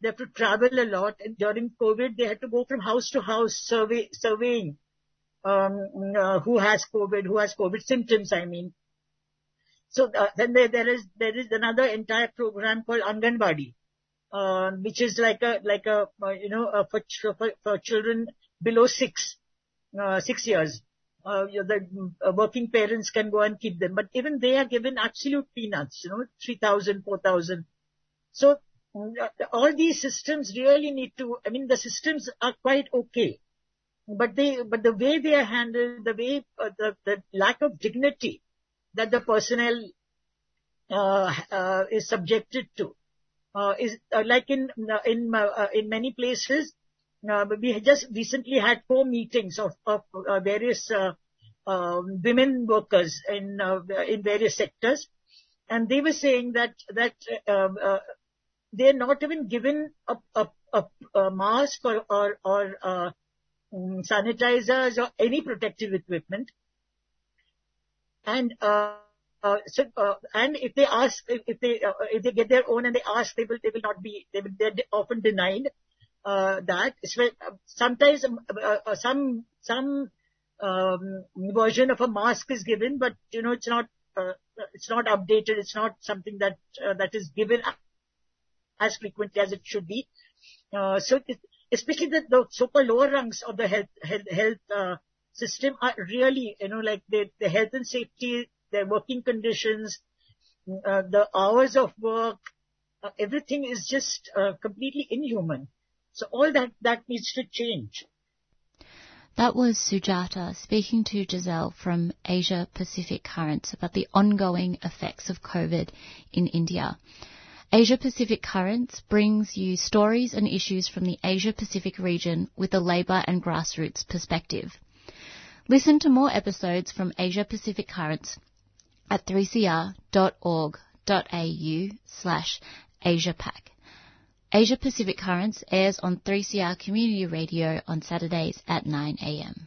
They have to travel a lot. And during COVID, they had to go from house to house survey, surveying, um, uh, who has COVID, who has COVID symptoms, I mean. So uh, then there, there is, there is another entire program called Anganwadi, uh, which is like a, like a, uh, you know, uh, for, ch- for, for children below six, uh, six years. Uh, the uh, working parents can go and keep them, but even they are given absolute peanuts, you know, three thousand, four thousand. So uh, all these systems really need to, I mean, the systems are quite okay, but they, but the way they are handled, the way, uh, the, the lack of dignity that the personnel, uh, uh, is subjected to, uh, is uh, like in, in, uh, in many places. Uh, but we just recently had four meetings of, of uh, various uh, uh, women workers in uh, in various sectors, and they were saying that that uh, uh, they are not even given a, a, a, a mask or or, or uh, sanitizers or any protective equipment, and uh, uh, so uh, and if they ask if, if they uh, if they get their own and they ask, they will they will not be they will, they're often denied. Uh, that sometimes uh, some some um, version of a mask is given, but you know it's not uh, it's not updated. It's not something that uh, that is given as frequently as it should be. Uh, so it, especially the, the so-called lower rungs of the health health, health uh, system are really you know like the the health and safety, their working conditions, uh, the hours of work, uh, everything is just uh, completely inhuman. So all that, that needs to change. That was Sujata speaking to Giselle from Asia Pacific Currents about the ongoing effects of COVID in India. Asia Pacific Currents brings you stories and issues from the Asia Pacific region with a labour and grassroots perspective. Listen to more episodes from Asia Pacific Currents at three c r dot org dot a u slash Asia Pac. Asia Pacific Currents airs on three C R Community Radio on Saturdays at nine a m.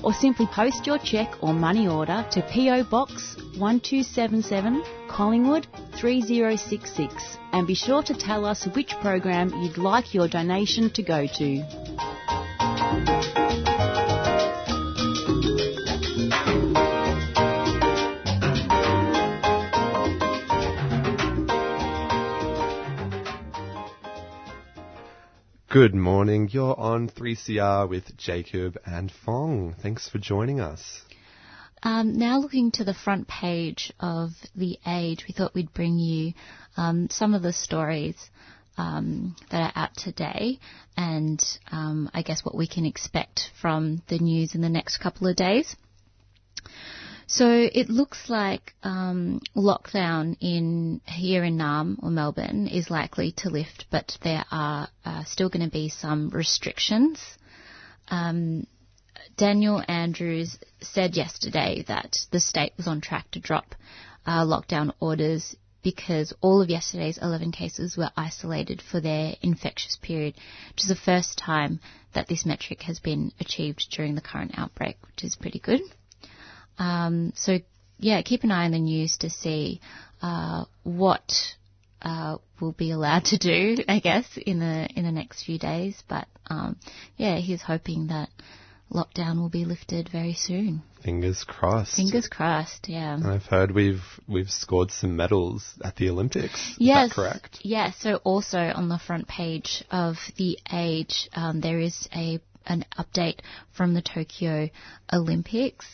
Or simply post your cheque or money order to P O Box one two seven seven Collingwood three zero six six, and be sure to tell us which program you'd like your donation to go to. Good morning, you're on three C R with Jacob and Fong. Thanks for joining us. Um, now looking to the front page of The Age, we thought we'd bring you um, some of the stories um, that are out today and um, I guess what we can expect from the news in the next couple of days. So it looks like um, lockdown in here in Nam or Melbourne is likely to lift, but there are uh, still going to be some restrictions. Um Daniel Andrews said yesterday that the state was on track to drop uh, lockdown orders because all of yesterday's eleven cases were isolated for their infectious period, which is the first time that this metric has been achieved during the current outbreak, which is pretty good. Um, so, yeah, keep an eye on the news to see uh, what uh, we'll be allowed to do, I guess, in the in the next few days. But, um, yeah, he's hoping that lockdown will be lifted very soon. Fingers crossed. Fingers crossed, yeah. And I've heard we've we've scored some medals at the Olympics. Yes. Is that correct? Yeah, so also on the front page of The Age, um, there is a an update from the Tokyo Olympics.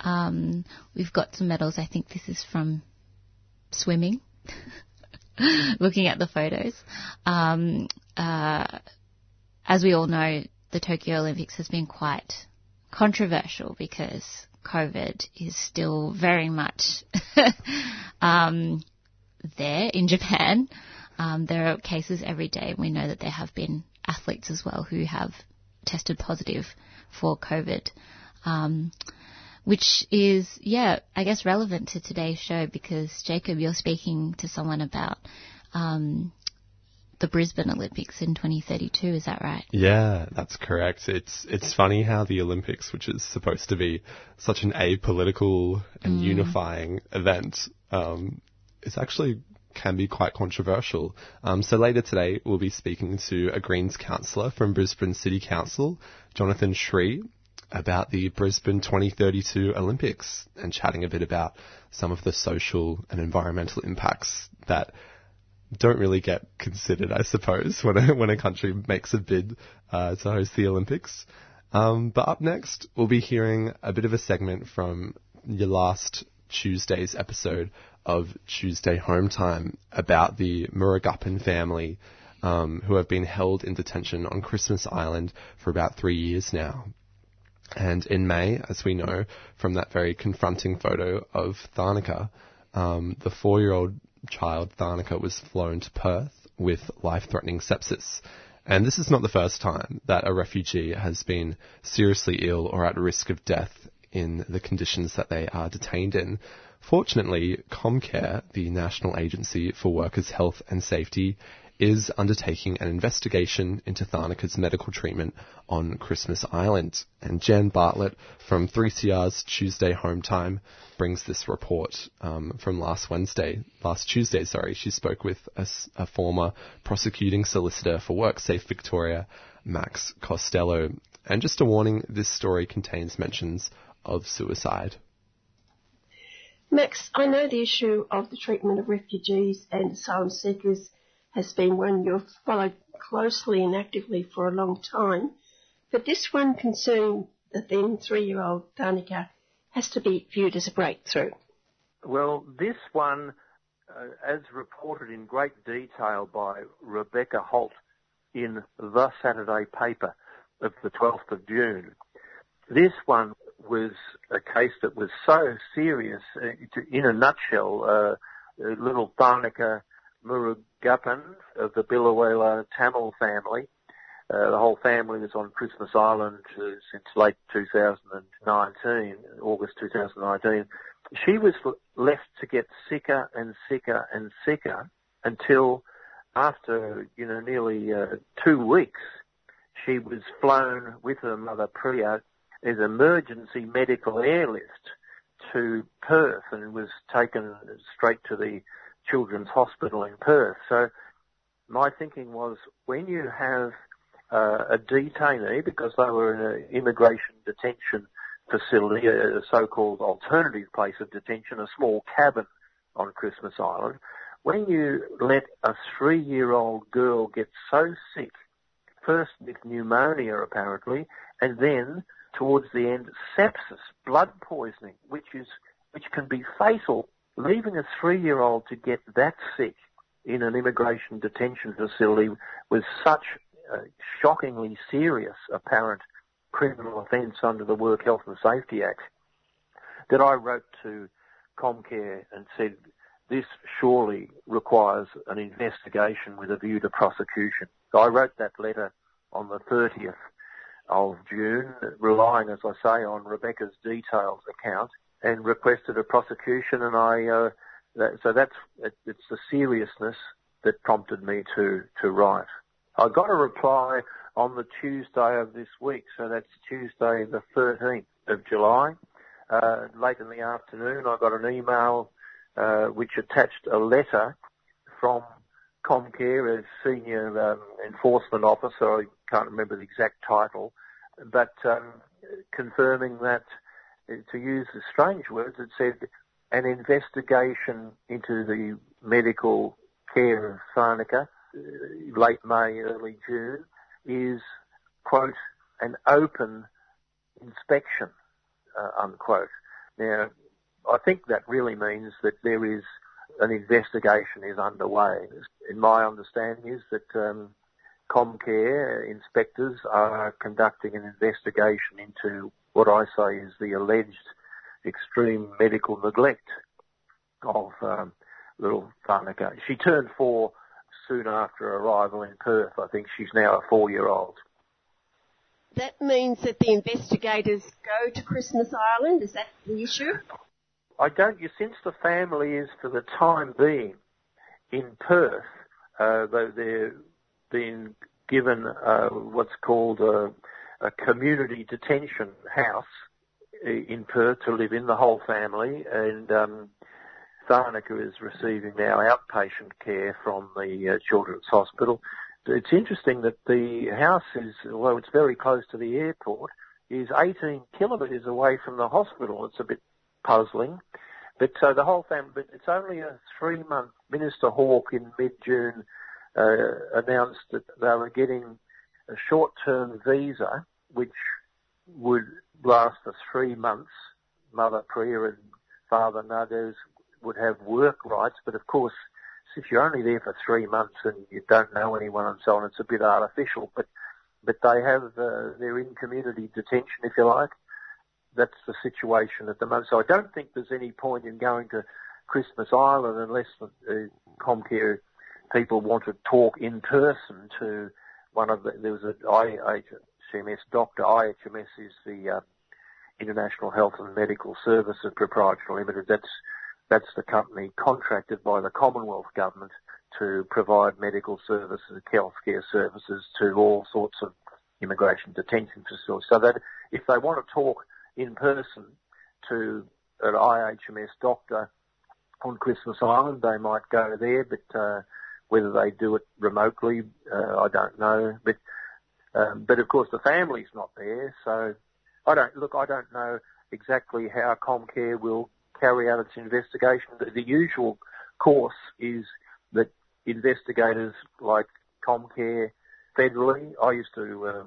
Um, we've got some medals. I think this is from swimming. looking at the photos. Um, uh, as we all know, the Tokyo Olympics has been quite controversial because COVID is still very much um, there in Japan. Um, there are cases every day. We know that there have been athletes as well who have tested positive for COVID, um, which is, yeah, I guess relevant to today's show because, Jacob, you're speaking to someone about um, the Brisbane Olympics in twenty thirty-two. Is that right? Yeah, that's correct. It's it's funny how the Olympics, which is supposed to be such an apolitical and mm. unifying event, um, it's actually can be quite controversial. Um, so later today, we'll be speaking to a Greens councillor from Brisbane City Council, Jonathan Shree, about the Brisbane twenty thirty-two Olympics and chatting a bit about some of the social and environmental impacts that don't really get considered, I suppose, when a, when a country makes a bid uh, to host the Olympics. Um, but up next, we'll be hearing a bit of a segment from your last Tuesday's episode of Tuesday Home Time about the Murugapan family um, who have been held in detention on Christmas Island for about three years now. And in May, as we know from that very confronting photo of Tharnaka, um, the four-year-old child Tharnaka was flown to Perth with life-threatening sepsis. And this is not the first time that a refugee has been seriously ill or at risk of death in the conditions that they are detained in. Fortunately, ComCare, the National Agency for Workers' Health and Safety, is undertaking an investigation into Tharnaka's medical treatment on Christmas Island. And Jan Bartlett from three C R's Tuesday Home Time brings this report um, from last Wednesday, last Tuesday, sorry. She spoke with a, a former prosecuting solicitor for WorkSafe Victoria, Max Costello. And just a warning, this story contains mentions of suicide. Max, I know the issue of the treatment of refugees and asylum seekers has been one you've followed closely and actively for a long time, but this one concerning the then three-year-old Tharnaka has to be viewed as a breakthrough. Well, this one, uh, as reported in great detail by Rebecca Holt in The Saturday Paper of the twelfth of June, this one was a case that was so serious, uh, to, in a nutshell, uh, little Tharnaka Murugapan of the Billawela Tamil family. Uh, the whole family was on Christmas Island uh, since late two thousand nineteen, August two thousand nineteen. She was left to get sicker and sicker and sicker until after, you know, nearly uh, two weeks, she was flown with her mother Priya as emergency medical airlift to Perth and was taken straight to the Children's Hospital in Perth. So my thinking was, when you have uh, a detainee, because they were in an immigration detention facility, a so-called alternative place of detention, a small cabin on Christmas Island, when you let a three-year-old girl get so sick, first with pneumonia apparently, and then towards the end sepsis, blood poisoning, which is which can be fatal, leaving a three-year-old to get that sick in an immigration detention facility was such a shockingly serious apparent criminal offence under the Work Health and Safety Act that I wrote to ComCare and said, this surely requires an investigation with a view to prosecution. So I wrote that letter on the thirtieth of June, relying, as I say, on Rebecca's detailed account, and requested a prosecution. And I, uh, that, so that's, it, it's the seriousness that prompted me to, to write. I got a reply on the Tuesday of this week, so that's Tuesday the thirteenth of July. Uh, late in the afternoon, I got an email, uh, which attached a letter from ComCare as senior um, enforcement officer. I can't remember the exact title, but um, confirming that, to use the strange words, it said an investigation into the medical care of Tharnaka, late May, early June, is, quote, an open inspection, uh, unquote. Now, I think that really means that there is an investigation is underway. In my understanding is that um, Comcare inspectors are conducting an investigation into what I say is the alleged extreme medical neglect of um, little Whanaka. She turned four soon after arrival in Perth. I think she's now a four-year-old. That means that the investigators go to Christmas Island? Is that the issue? I don't. Since the family is, for the time being, in Perth, uh, they're being given uh, what's called a, a community detention house in Perth to live in, the whole family, and um, Whanaka is receiving now outpatient care from the uh, Children's Hospital. It's interesting that the house is, although it's very close to the airport, is eighteen kilometres away from the hospital. It's a bit puzzling. But so the whole family, but it's only a three-month, Minister Hawke in mid-June uh, announced that they were getting a short-term visa, which would last for three months. Mother Priya and Father Nadez would have work rights, but of course, if you're only there for three months and you don't know anyone and so on, it's a bit artificial. But but they have, uh, they're in community detention, if you like. That's the situation at the moment. So I don't think there's any point in going to Christmas Island unless the uh, Comcare people want to talk in person to one of the, there was an I H M S doctor. I H M S is the uh, International Health and Medical Services Proprietary Limited. That's That's the company contracted by the Commonwealth Government to provide medical services, healthcare services to all sorts of immigration detention facilities. So that if they want to talk in person to an I H M S doctor on Christmas Island, they might go there, but uh, whether they do it remotely, uh, I don't know. But, um, but of course the family's not there, so I don't, look, I don't know exactly how Comcare will carry out its investigation. The, the usual course is that investigators like Comcare federally, I used to um,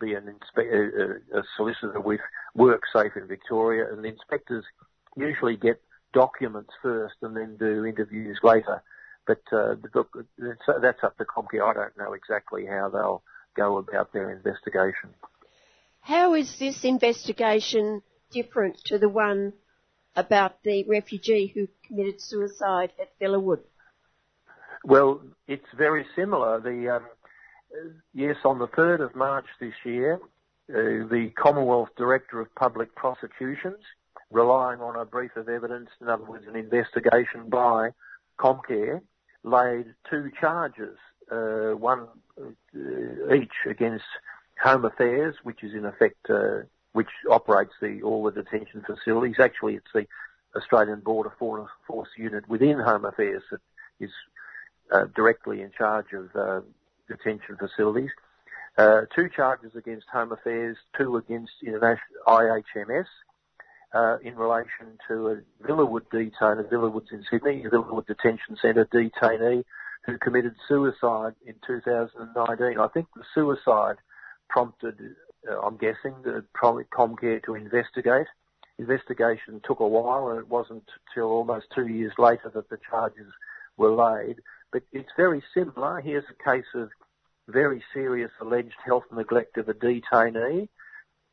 be an inspe- a, a solicitor with WorkSafe in Victoria, and the inspectors usually get documents first and then do interviews later. But uh, that's up to Comcare. I don't know exactly how they'll go about their investigation. How is this investigation different to the one about the refugee who committed suicide at Villawood? Well, it's very similar. The um, yes, on the third of March this year, uh, the Commonwealth Director of Public Prosecutions, relying on a brief of evidence, in other words, an investigation by Comcare, laid two charges, uh, one uh, each against Home Affairs, which is in effect Uh, which operates the, all the detention facilities. Actually, it's the Australian Border Force unit within Home Affairs that is uh, directly in charge of uh, detention facilities. Uh, two charges against Home Affairs, two against international I H M S uh, in relation to a Villawood detainee, Villawood's in Sydney, a Villawood Detention Centre detainee who committed suicide in two thousand nineteen. I think the suicide prompted, I'm guessing, that probably Comcare to investigate. Investigation took a while, and it wasn't till almost two years later that the charges were laid. But it's very similar. Here's a case of very serious alleged health neglect of a detainee,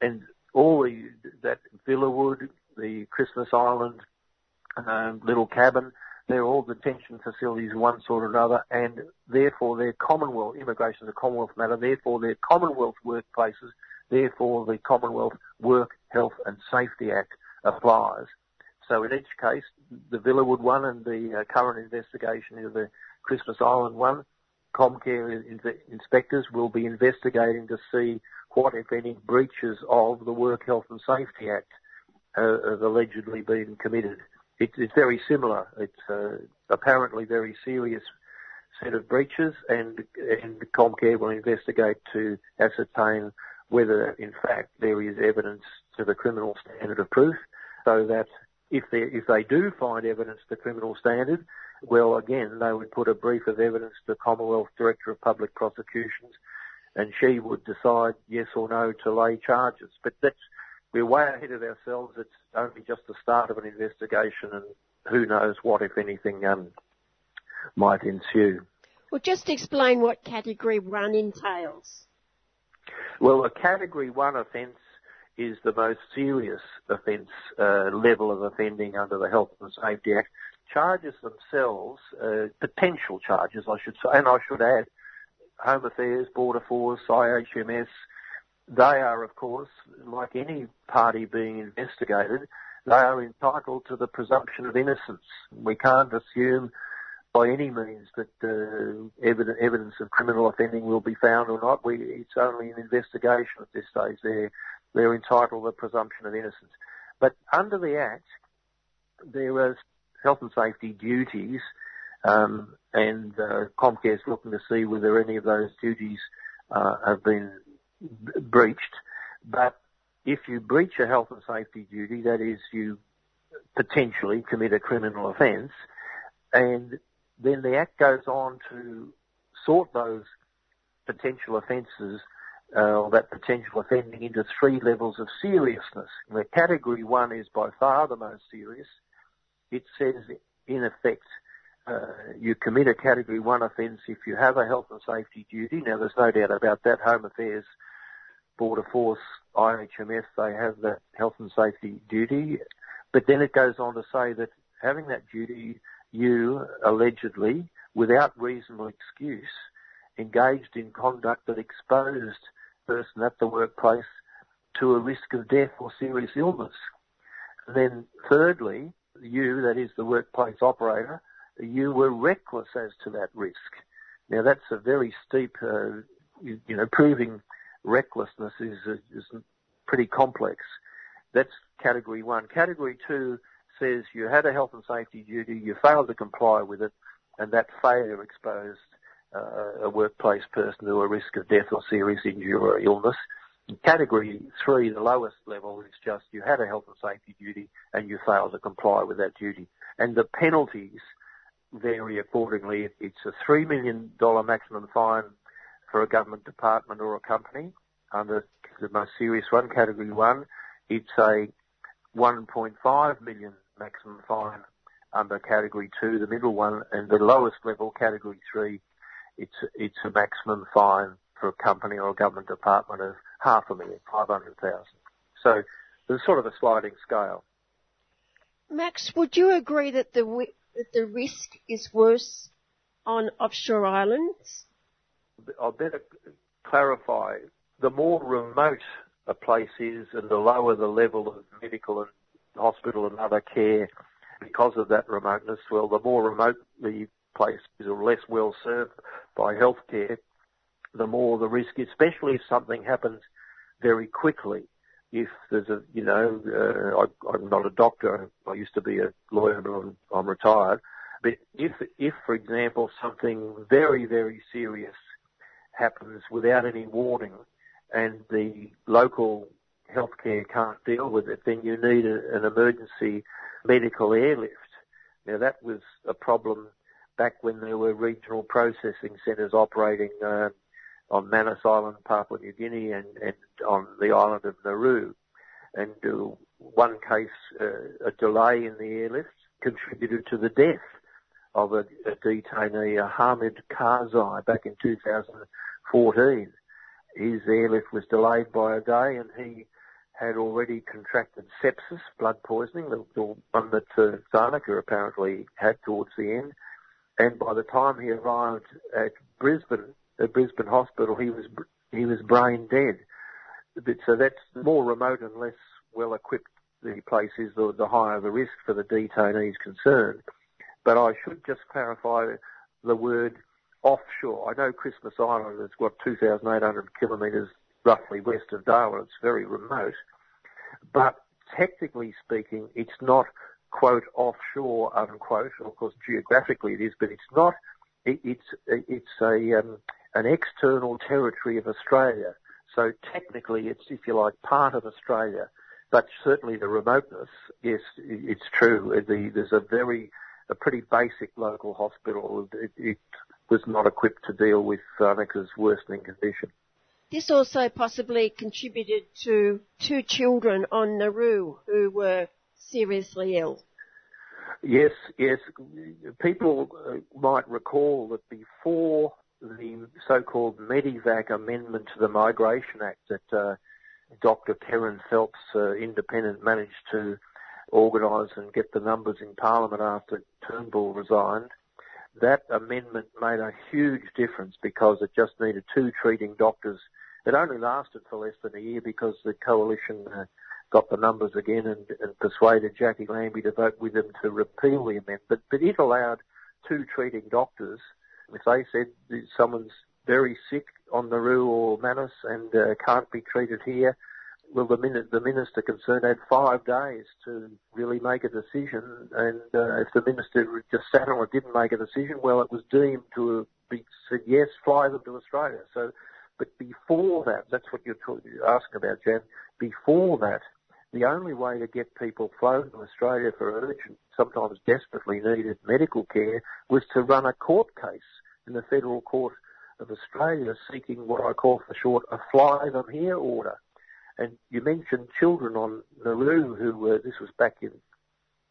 and all the, that Villawood, the Christmas Island, um, Little Cabin, they're all detention facilities of one sort or another, and therefore they're Commonwealth, immigration is a Commonwealth matter, therefore they're Commonwealth workplaces. Therefore, the Commonwealth Work, Health and Safety Act applies. So in each case, the Villawood one and the current investigation into the Christmas Island one, Comcare inspectors will be investigating to see what, if any, breaches of the Work, Health and Safety Act uh, have allegedly been committed. It, it's very similar. It's uh, apparently very serious set of breaches, and, and Comcare will investigate to ascertain whether, in fact, there is evidence to the criminal standard of proof, so that if they, if they do find evidence to the criminal standard, well, again, they would put a brief of evidence to the Commonwealth Director of Public Prosecutions, and she would decide yes or no to lay charges. But that's, we're way ahead of ourselves. It's only just the start of an investigation, and who knows what, if anything, um, might ensue. Well, just explain what Category one entails. Well, a Category one offence is the most serious offence, uh, level of offending under the Health and Safety Act. Charges themselves, uh, potential charges, I should say, and I should add, Home Affairs, Border Force, I H M S, they are, of course, like any party being investigated, they are entitled to the presumption of innocence. We can't assume by any means that uh, evidence, evidence of criminal offending will be found or not. We, it's only an investigation at this stage. They're, they're entitled to the presumption of innocence. But under the Act, there are health and safety duties, um, and uh, Comcare's looking to see whether any of those duties uh, have been b- breached. But if you breach a health and safety duty, that is, you potentially commit a criminal offence, and then the Act goes on to sort those potential offences, uh, or that potential offending, into three levels of seriousness. Where Category one is by far the most serious, it says, in effect, uh, you commit a Category one offence if you have a health and safety duty. Now, there's no doubt about that. Home Affairs, Border Force, I H M S, they have that health and safety duty. But then it goes on to say that having that duty, you allegedly, without reasonable excuse, engaged in conduct that exposed a person at the workplace to a risk of death or serious illness. And then thirdly, you, that is the workplace operator, you were reckless as to that risk. Now, that's a very steep, uh, you, you know, proving recklessness is, is pretty complex. That's Category one. Category two says you had a health and safety duty, you failed to comply with it, and that failure exposed uh, a workplace person to a risk of death or serious injury or illness. In Category three, the lowest level, is just you had a health and safety duty and you failed to comply with that duty. And the penalties vary accordingly. It's a three million dollars maximum fine for a government department or a company under the most serious one, Category one. It's a one point five million dollars maximum fine under Category two, the middle one, and the lowest level, Category three, it's it's a maximum fine for a company or a government department of half a million, five hundred thousand. So there's sort of a sliding scale. Max, would you agree that the that the risk is worse on offshore islands? I'll better clarify. The more remote a place is and the lower the level of medical and hospital and other care because of that remoteness, well, the more remote the place is or less well served by healthcare, the more the risk, especially if something happens very quickly. If there's a, you know, uh, I, I'm not a doctor, I used to be a lawyer, but I'm, I'm retired. But if, if, for example, something very, very serious happens without any warning and the local healthcare can't deal with it, then you need a, an emergency medical airlift. Now, that was a problem back when there were regional processing centres operating uh, on Manus Island, Papua New Guinea, and, and on the island of Nauru. And uh, one case, uh, a delay in the airlift contributed to the death of a, a detainee, a Hamid Karzai, back in two thousand fourteen. His airlift was delayed by a day and he had already contracted sepsis, blood poisoning, the, the one that uh, Zarnica apparently had towards the end. And by the time he arrived at Brisbane, at Brisbane Hospital, he was he was brain dead. But, so that's more remote and less well equipped the place is, the, the higher the risk for the detainees concerned. But I should just clarify the word offshore. I know Christmas Island has got two thousand eight hundred kilometres roughly west of Darwin. It's very remote. But technically speaking, it's not, quote, offshore, unquote. Of course, geographically it is, but it's not. It, it's it's a um, an external territory of Australia. So technically it's, if you like, part of Australia. But certainly the remoteness, yes, it's true. The, there's a very, a pretty basic local hospital. It, it, was not equipped to deal with Zarnica's worsening condition. This also possibly contributed to two children on Nauru who were seriously ill. Yes, yes. People might recall that before the so-called Medivac amendment to the Migration Act that uh, Doctor Karen Phelps, uh, independent, managed to organise and get the numbers in Parliament after Turnbull resigned, that amendment made a huge difference because it just needed two treating doctors. It only lasted for less than a year because the coalition uh, got the numbers again and, and persuaded Jackie Lambie to vote with them to repeal the amendment. But, but it allowed two treating doctors, if they said someone's very sick on Nauru or Manus and uh, can't be treated here, well, the, min- the minister concerned had five days to really make a decision. And uh, if the minister just sat on it, didn't make a decision, well, it was deemed to be said, yes, fly them to Australia. So, but before that, that's what you're ta- asking about, Jan, before that, the only way to get people flown to Australia for urgent, sometimes desperately needed medical care was to run a court case in the Federal Court of Australia seeking what I call for short a fly them here order. And you mentioned children on Nauru who were, this was back in,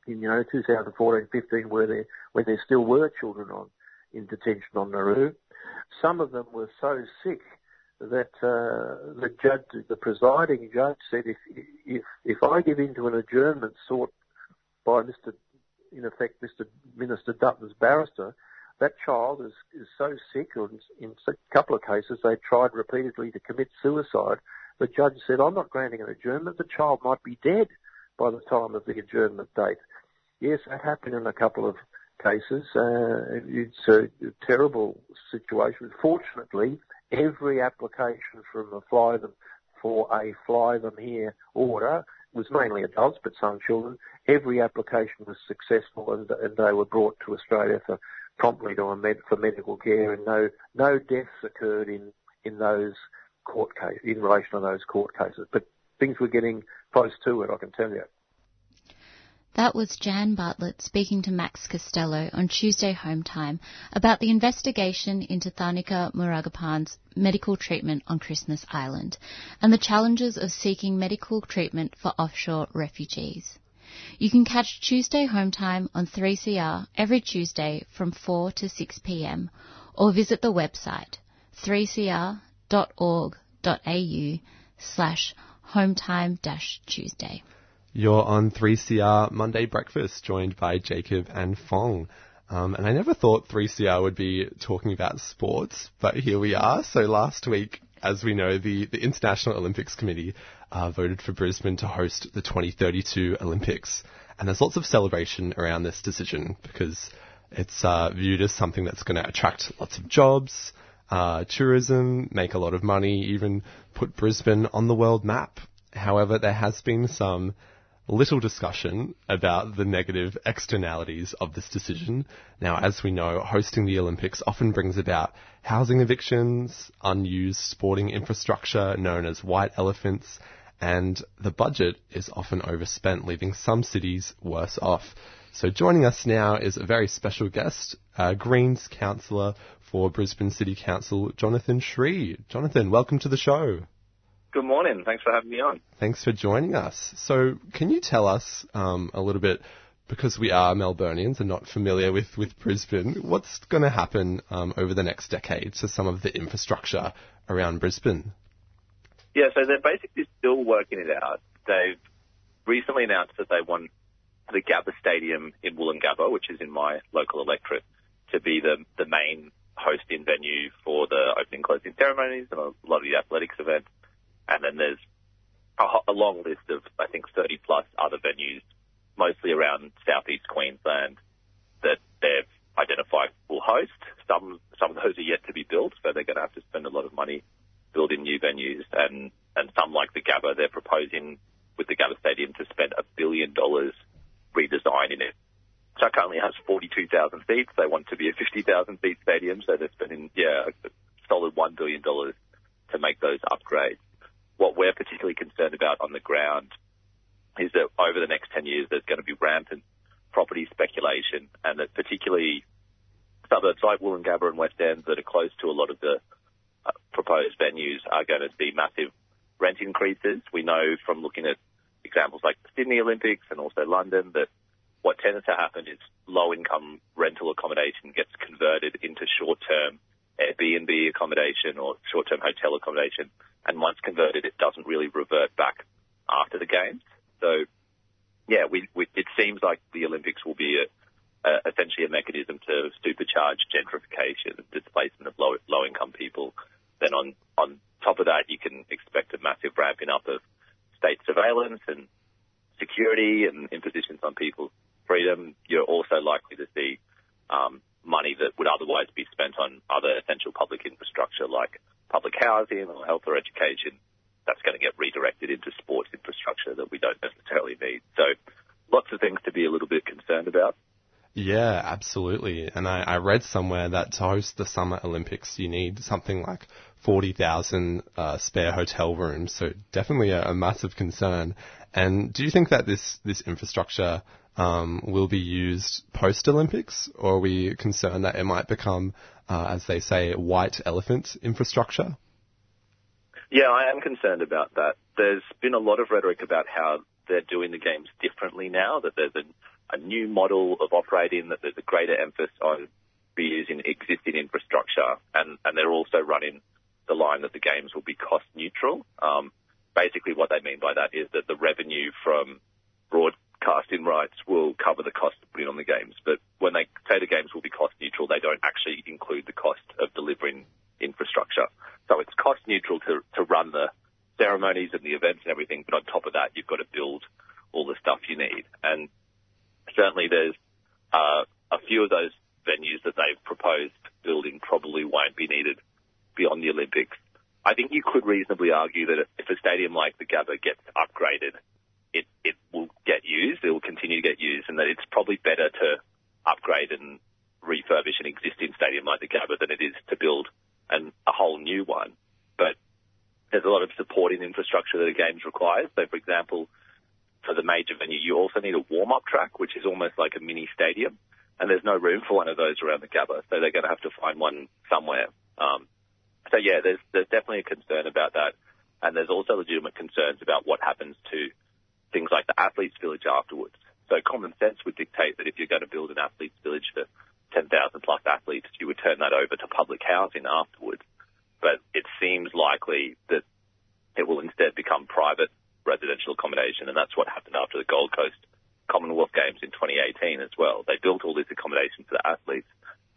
in you know, two thousand fourteen fifteen where they, when there still were children on in detention on Nauru. Some of them were so sick that uh, the judge, the presiding judge, said if if if I give in to an adjournment sought by Mister, in effect, Mister Minister Dutton's barrister, that child is, is so sick, or in, in a couple of cases they tried repeatedly to commit suicide. The judge said, I'm not granting an adjournment. The child might be dead by the time of the adjournment date. Yes, that happened in a couple of cases. Uh, it's a terrible situation. Fortunately, every application from a fly them for a fly them here order was mainly adults, but some children. Every application was successful, and, and they were brought to Australia for promptly to med, for medical care, and no no deaths occurred in in those court case in relation to those court cases. But things were getting close to it, I can tell you. That was Jan Bartlett speaking to Max Costello on Tuesday Home Time about the investigation into Thanika Murugappan's medical treatment on Christmas Island and the challenges of seeking medical treatment for offshore refugees. You can catch Tuesday Home Time on three C R every Tuesday from four to six p m or visit the website three c r dot org dot a u slash hometime dash Tuesday. You're on three C R Monday Breakfast, joined by Jacob and Fong. Um, and I never thought three C R would be talking about sports, but here we are. So last week, as we know, the, the International Olympics Committee uh, voted for Brisbane to host the twenty thirty-two Olympics. And there's lots of celebration around this decision because it's uh, viewed as something that's going to attract lots of jobs, uh, tourism, make a lot of money, even put Brisbane on the world map. However, there has been some little discussion about the negative externalities of this decision. Now, as we know, hosting the Olympics often brings about housing evictions, unused sporting infrastructure known as white elephants, and the budget is often overspent, leaving some cities worse off. So joining us now is a very special guest, uh, Greens Councillor for Brisbane City Council, Jonathan Shree. Jonathan, welcome to the show. Good morning. Thanks for having me on. Thanks for joining us. So can you tell us um, a little bit, because we are Melburnians and not familiar with, with Brisbane, what's going to happen um, over the next decade to some of the infrastructure around Brisbane? Yeah, so they're basically still working it out. They've recently announced that they want the Gabba Stadium in Woolloongabba, which is in my local electorate, to be the, the main hosting venue for the opening and closing ceremonies and a lot of the athletics events. And then there's a long list of, I think, thirty plus other venues, mostly around southeast Queensland, that they've identified will host. Some some of those are yet to be built, so they're going to have to spend a lot of money building new venues. And, and some, like the Gabba, they're proposing with the Gabba Stadium to spend a billion dollars redesigning it. So it currently has forty-two thousand seats. They want to be a fifty thousand seat stadium, so they're spending, yeah, a solid one billion dollars to make those upgrades. What we're particularly concerned about on the ground is that over the next ten years, there's going to be rampant property speculation, and that particularly suburbs like Woolloongabba and West End that are close to a lot of the uh, proposed venues are going to see massive rent increases. We know from looking at examples like the Sydney Olympics and also London that what tends to happen is low-income rental accommodation gets converted into short-term Airbnb accommodation or short-term hotel accommodation, and once converted, it doesn't really revert back after the Games. So, yeah, we, we, it seems like the Olympics will be a, a, essentially a mechanism to supercharge gentrification and displacement of low, low-income people. Then on, on top of that, you can expect a massive ramping up of state surveillance and security and impositions on people's freedom. You're also likely to see um, money that would otherwise be spent on other essential public infrastructure like public housing or health or education. That's going to get redirected into sports infrastructure that we don't necessarily need. So lots of things to be a little bit concerned about. Yeah, absolutely. And I, I read somewhere that to host the Summer Olympics, you need something like forty thousand uh, spare hotel rooms. So definitely a, a massive concern. And do you think that this, this infrastructure um, will be used post-Olympics, or are we concerned that it might become, uh, as they say, white elephant infrastructure? Yeah, I am concerned about that. There's been a lot of rhetoric about how they're doing the Games differently now, that there's a a new model of operating, that there's a greater emphasis on reusing existing infrastructure, and, and they're also running the line that the Games will be cost neutral. Um, basically what they mean by that is that the revenue from broadcasting rights will cover the cost of putting on the Games. But when they say the Games will be cost neutral, they don't actually include the cost of delivering infrastructure. So it's cost neutral to, to run the ceremonies and the events and everything, but on top of that, you've got to build all the stuff you need. And certainly there's uh, a few of those venues that they've proposed building probably won't be needed beyond the Olympics. I think you could reasonably argue that if a stadium like the Gabba gets upgraded, it, it will get used, it will continue to get used, and that it's probably better to upgrade and refurbish an existing stadium like the Gabba than it is to build an, a whole new one. But there's a lot of supporting infrastructure that a Games requires. So, for example, for the major venue, you also need a warm-up track, which is almost like a mini stadium, and there's no room for one of those around the Gabba, so they're going to have to find one somewhere. Um, so, yeah, there's, there's definitely a concern about that, and there's also legitimate concerns about what happens to things like the athletes' village afterwards. So common sense would dictate that if you're going to build an athletes' village for ten thousand plus athletes, you would turn that over to public housing afterwards, but it seems likely that it will instead become private residential accommodation, and that's what happened after the Gold Coast Commonwealth Games in twenty eighteen as well. They built all this accommodation for the athletes,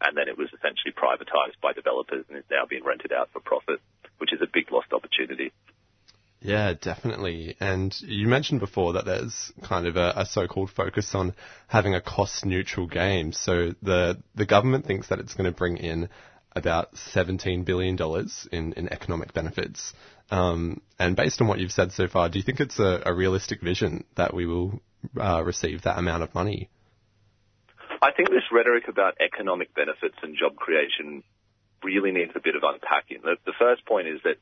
and then it was essentially privatised by developers and is now being rented out for profit, which is a big lost opportunity. Yeah, definitely. And you mentioned before that there's kind of a, a so-called focus on having a cost-neutral game. So the, the government thinks that it's going to bring in about seventeen billion dollars in, in economic benefits. Um, and based on what you've said so far, do you think it's a, a realistic vision that we will uh, receive that amount of money? I think this rhetoric about economic benefits and job creation really needs a bit of unpacking. The, the first point is that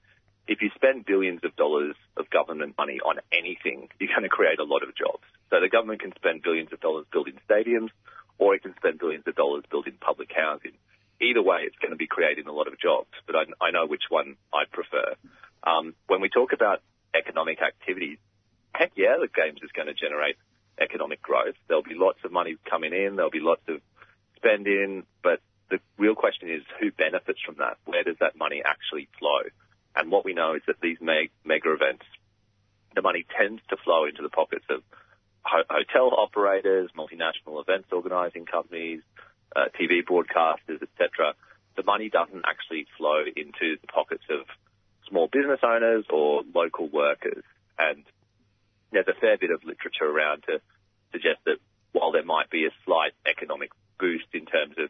if you spend billions of dollars of government money on anything, you're going to create a lot of jobs. So the government can spend billions of dollars building stadiums, or it can spend billions of dollars building public housing. Either way, it's going to be creating a lot of jobs, but I, I know which one I prefer. Um, when we talk about economic activities, heck yeah, the Games is going to generate economic growth. There'll be lots of money coming in, there'll be lots of spending, but the real question is who benefits from that? Where does that money actually flow? And what we know is that these meg- mega events, the money tends to flow into the pockets of ho- hotel operators, multinational events organising companies, Uh, T V broadcasters, et cetera. The money doesn't actually flow into the pockets of small business owners or local workers. And there's a fair bit of literature around to suggest that while there might be a slight economic boost in terms of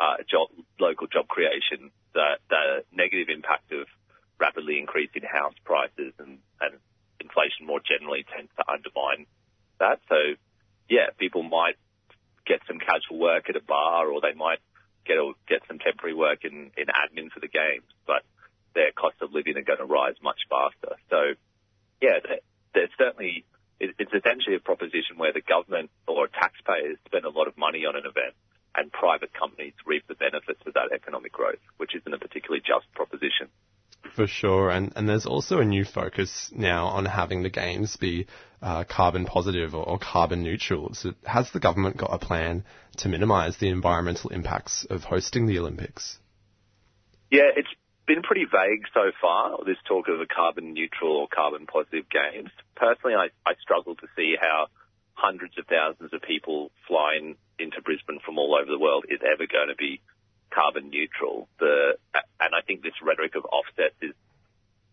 uh, job, local job creation, the, the negative impact of rapidly increasing house prices and, and inflation more generally tends to undermine that. So, yeah, people might get some casual work at a bar, or they might get or get some temporary work in, in admin for the Games, but their cost of living are going to rise much faster. So, yeah, there's certainly, it's essentially a proposition where the government or taxpayers spend a lot of money on an event and private companies reap the benefits of that economic growth, which isn't a particularly just proposition. For sure, and, and there's also a new focus now on having the Games be uh, carbon positive or, or carbon neutral. So has the government got a plan to minimise the environmental impacts of hosting the Olympics? Yeah, it's been pretty vague so far, this talk of a carbon neutral or carbon positive games. Personally, I, I struggle to see how hundreds of thousands of people flying into Brisbane from all over the world is ever going to be carbon neutral. The, and I think this rhetoric of offsets is,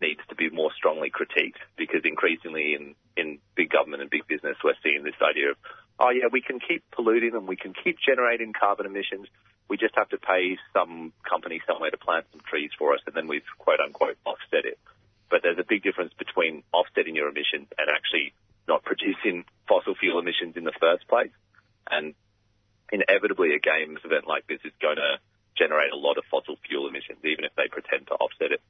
needs to be more strongly critiqued, because increasingly in, in big government and big business, we're seeing this idea of, oh, yeah, we can keep polluting and we can keep generating carbon emissions. We just have to pay some company somewhere to plant some trees for us, and then we've, quote-unquote, offset it. But there's a big difference between offsetting your emissions and actually not producing fossil fuel emissions in the first place. And inevitably, a games event like this is going to generate a lot of fossil fuel emissions, even if they pretend to offset it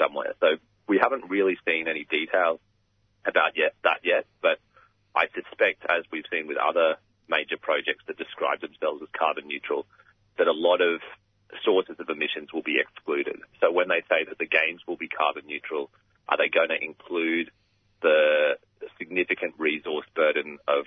somewhere. So we haven't really seen any details about yet that yet, but I suspect, as we've seen with other major projects that describe themselves as carbon neutral, that a lot of sources of emissions will be excluded. So when they say that the games will be carbon neutral, are they going to include the significant resource burden of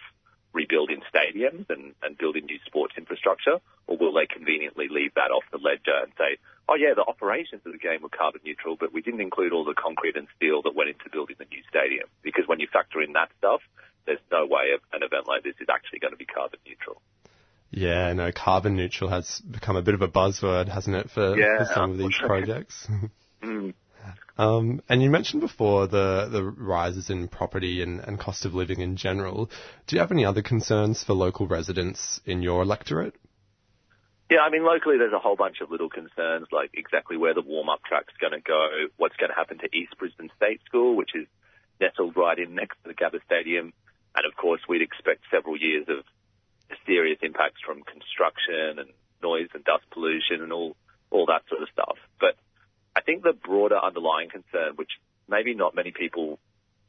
rebuilding stadiums and, and building new sports infrastructure, or will they conveniently leave that off the ledger and say, oh yeah, the operations of the game were carbon neutral, but we didn't include all the concrete and steel that went into building the new stadium? Because when you factor in that stuff, there's no way of an event like this is actually going to be carbon neutral. Yeah, no, carbon neutral has become a bit of a buzzword, hasn't it, for, yeah, for some of these projects? mm. Um, and you mentioned before the, the rises in property and, and cost of living in general. Do you have any other concerns for local residents in your electorate? Yeah, I mean, locally there's a whole bunch of little concerns, like exactly where the warm-up track's going to go, what's going to happen to East Brisbane State School, which is nestled right in next to the Gabba Stadium. And, of course, we'd expect several years of serious impacts from construction and noise and dust pollution and all, all that sort of stuff. But I think the broader underlying concern, which maybe not many people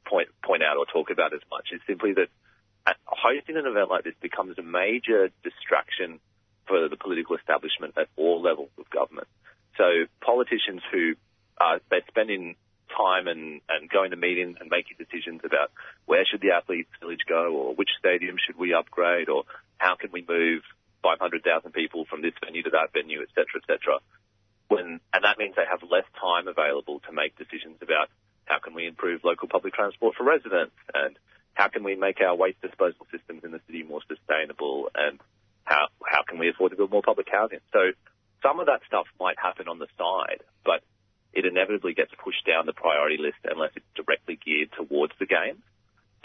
point point out or talk about as much, is simply that hosting an event like this becomes a major distraction for the political establishment at all levels of government. So politicians who uh, they're spending time and, and going to meetings and making decisions about where should the athletes' village go, or which stadium should we upgrade, or how can we move five hundred thousand people from this venue to that venue, et cetera, et cetera. When, and that means they have less time available to make decisions about how can we improve local public transport for residents, and how can we make our waste disposal systems in the city more sustainable, and how how can we afford to build more public housing. So some of that stuff might happen on the side, but it inevitably gets pushed down the priority list unless it's directly geared towards the games.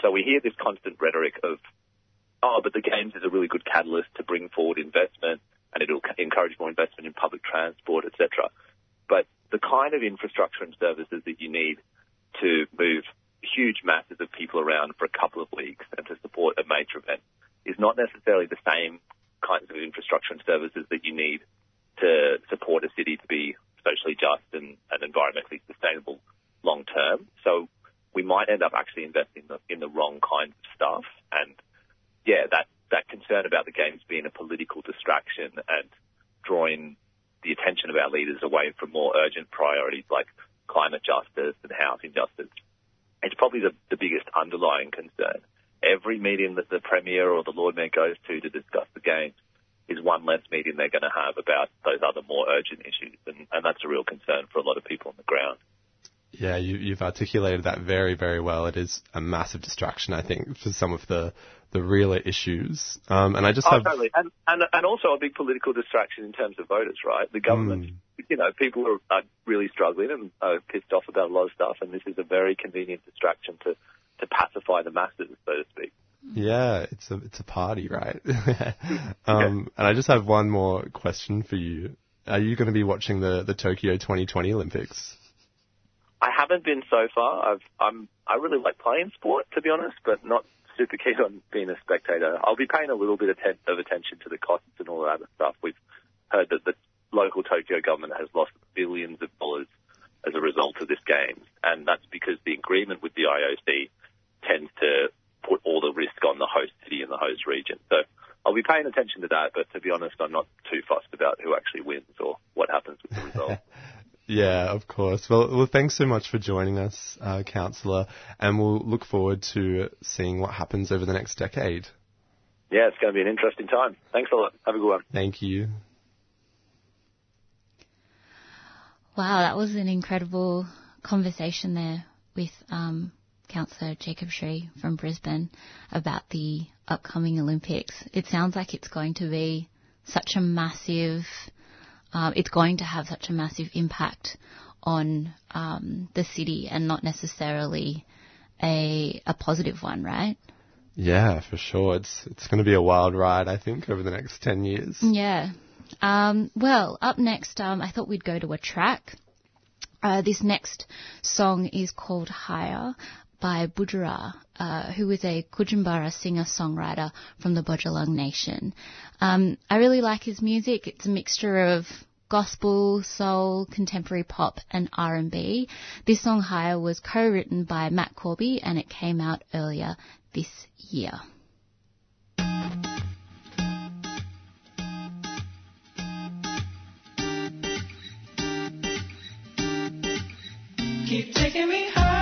So we hear this constant rhetoric of, oh, but the games is a really good catalyst to bring forward investment, and it'll encourage more investment in public transport, et cetera. But the kind of infrastructure and services that you need to move huge masses of people around for a couple of weeks and to support a major event is not necessarily the same kinds of infrastructure and services that you need to support a city to be socially just and, and environmentally sustainable long term. So we might end up actually investing in the, in the wrong kinds of stuff. And, yeah, that that concern about the games being a political distraction and drawing the attention of our leaders away from more urgent priorities like climate justice and housing justice, it's probably the, the biggest underlying concern. Every meeting that the Premier or the Lord Mayor goes to to discuss the games is one less meeting they're going to have about those other more urgent issues, and, and that's a real concern for a lot of people on the ground. Yeah, you, you've articulated that very, very well. It is a massive distraction, I think, for some of the, the realer issues. Um, and I just oh, have... Totally. And, and, and also a big political distraction in terms of voters, right? The government, mm. you know, people are, are really struggling and are pissed off about a lot of stuff, and this is a very convenient distraction to, to pacify the masses, so to speak. Yeah, it's a, it's a party, right? um, yeah. And I just have one more question for you. Are you going to be watching the, the Tokyo twenty twenty Olympics? I haven't been so far. I've, I'm I really like playing sport, to be honest, but not super keen on being a spectator. I'll be paying a little bit of, ten, of attention to the costs and all that other stuff. We've heard that the local Tokyo government has lost billions of dollars as a result of this game, and that's because the agreement with the I O C tends to put all the risk on the host city and the host region. So I'll be paying attention to that, but to be honest, I'm not too fussed about who actually wins or what happens with the result. Yeah, of course. Well, well, thanks so much for joining us, uh, Councillor, and we'll look forward to seeing what happens over the next decade. Yeah, it's going to be an interesting time. Thanks a lot. Have a good one. Thank you. Wow, that was an incredible conversation there with um, Councillor Jacob Shree from Brisbane about the upcoming Olympics. It sounds like it's going to be such a massive... Um, it's going to have such a massive impact on um, the city, and not necessarily a a positive one, right? Yeah, for sure. It's it's going to be a wild ride, I think, over the next ten years. Yeah. Um, well, up next, um, I thought we'd go to a track. Uh, this next song is called Higher by Budjerah, uh, who is a Kujumbara singer-songwriter from the Budjerah Nation. Um, I really like his music. It's a mixture of gospel, soul, contemporary pop and R and B. This song, Higher, was co-written by Matt Corby and it came out earlier this year. Keep taking me high.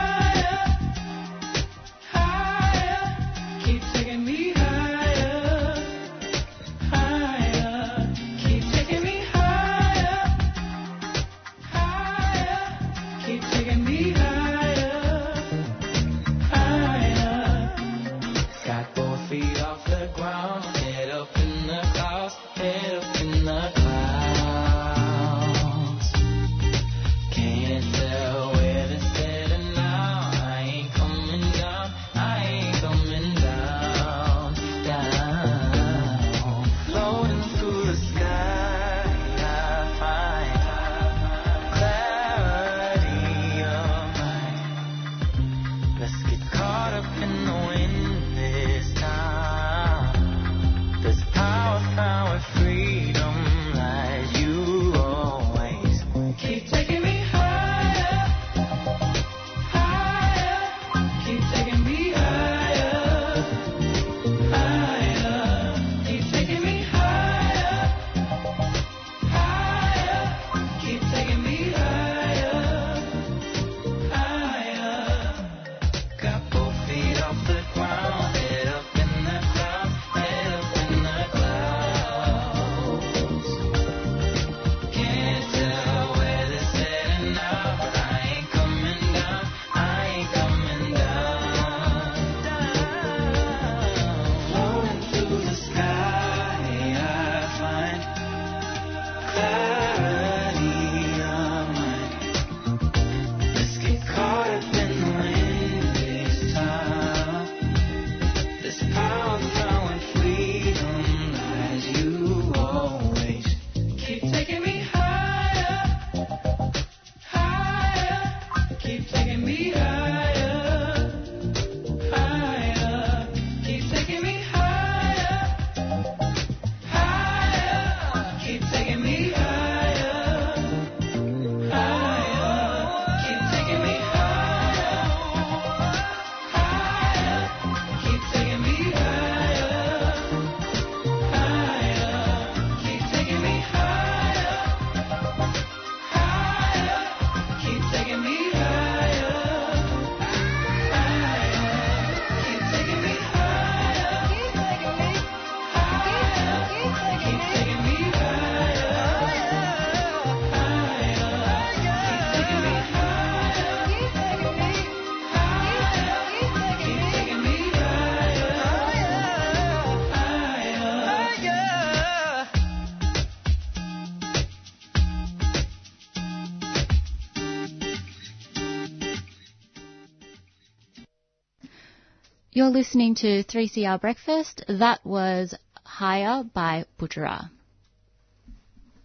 You're listening to three C R Breakfast. That was Higher by Budjerah.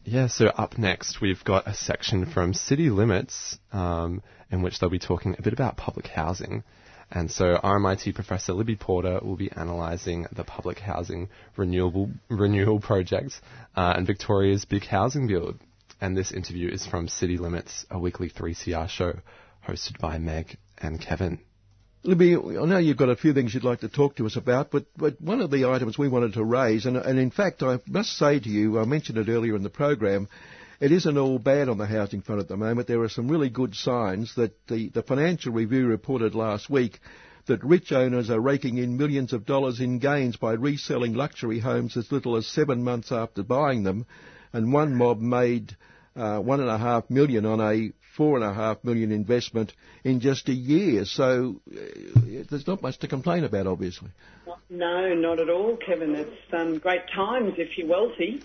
Yeah, so up next we've got a section from City Limits um, in which they'll be talking a bit about public housing. And so R M I T Professor Libby Porter will be analysing the public housing renewable renewal project uh, and Victoria's big housing build. And this interview is from City Limits, a weekly three C R show hosted by Meg and Kevin. Libby, I know you've got a few things you'd like to talk to us about, but, but one of the items we wanted to raise, and, and in fact I must say to you, I mentioned it earlier in the program, it isn't all bad on the housing front at the moment. There are some really good signs that the, the Financial Review reported last week that rich owners are raking in millions of dollars in gains by reselling luxury homes as little as seven months after buying them, and one mob made uh, one and a half million on a four and a half million investment in just a year. So uh, there's not much to complain about, obviously. No, not at all, Kevin. It's um, great times if you're wealthy.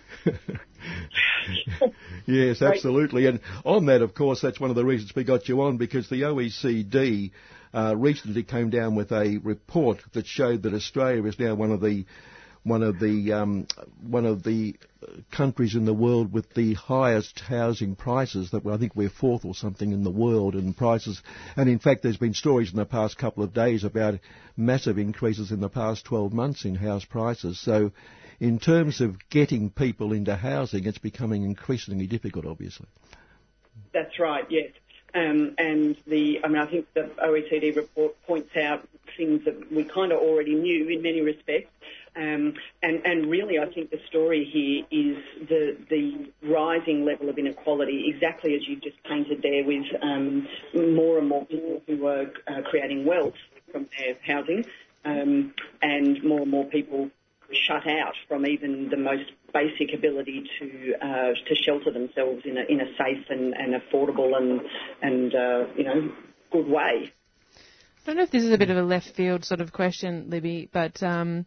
Yes, absolutely. And on that, of course, that's one of the reasons we got you on, because the O E C D uh, recently came down with a report that showed that Australia is now one of the one of the um, one of the countries in the world with the highest housing prices. That I think we're fourth or something in the world in prices. And in fact, there's been stories in the past couple of days about massive increases in the past twelve months in house prices. So in terms of getting people into housing, it's becoming increasingly difficult, obviously. That's right, yes. Um, and the, I mean, I think the O E C D report points out things that we kind of already knew in many respects. Um, and, and really, I think the story here is the the rising level of inequality, exactly as you just painted there, with um, more and more people who are uh, creating wealth from their housing, um, and more and more people shut out from even the most basic ability to uh, to shelter themselves in a in a safe and, and affordable and and uh, you know good way. I don't know if this is a bit of a left field sort of question, Libby, but um,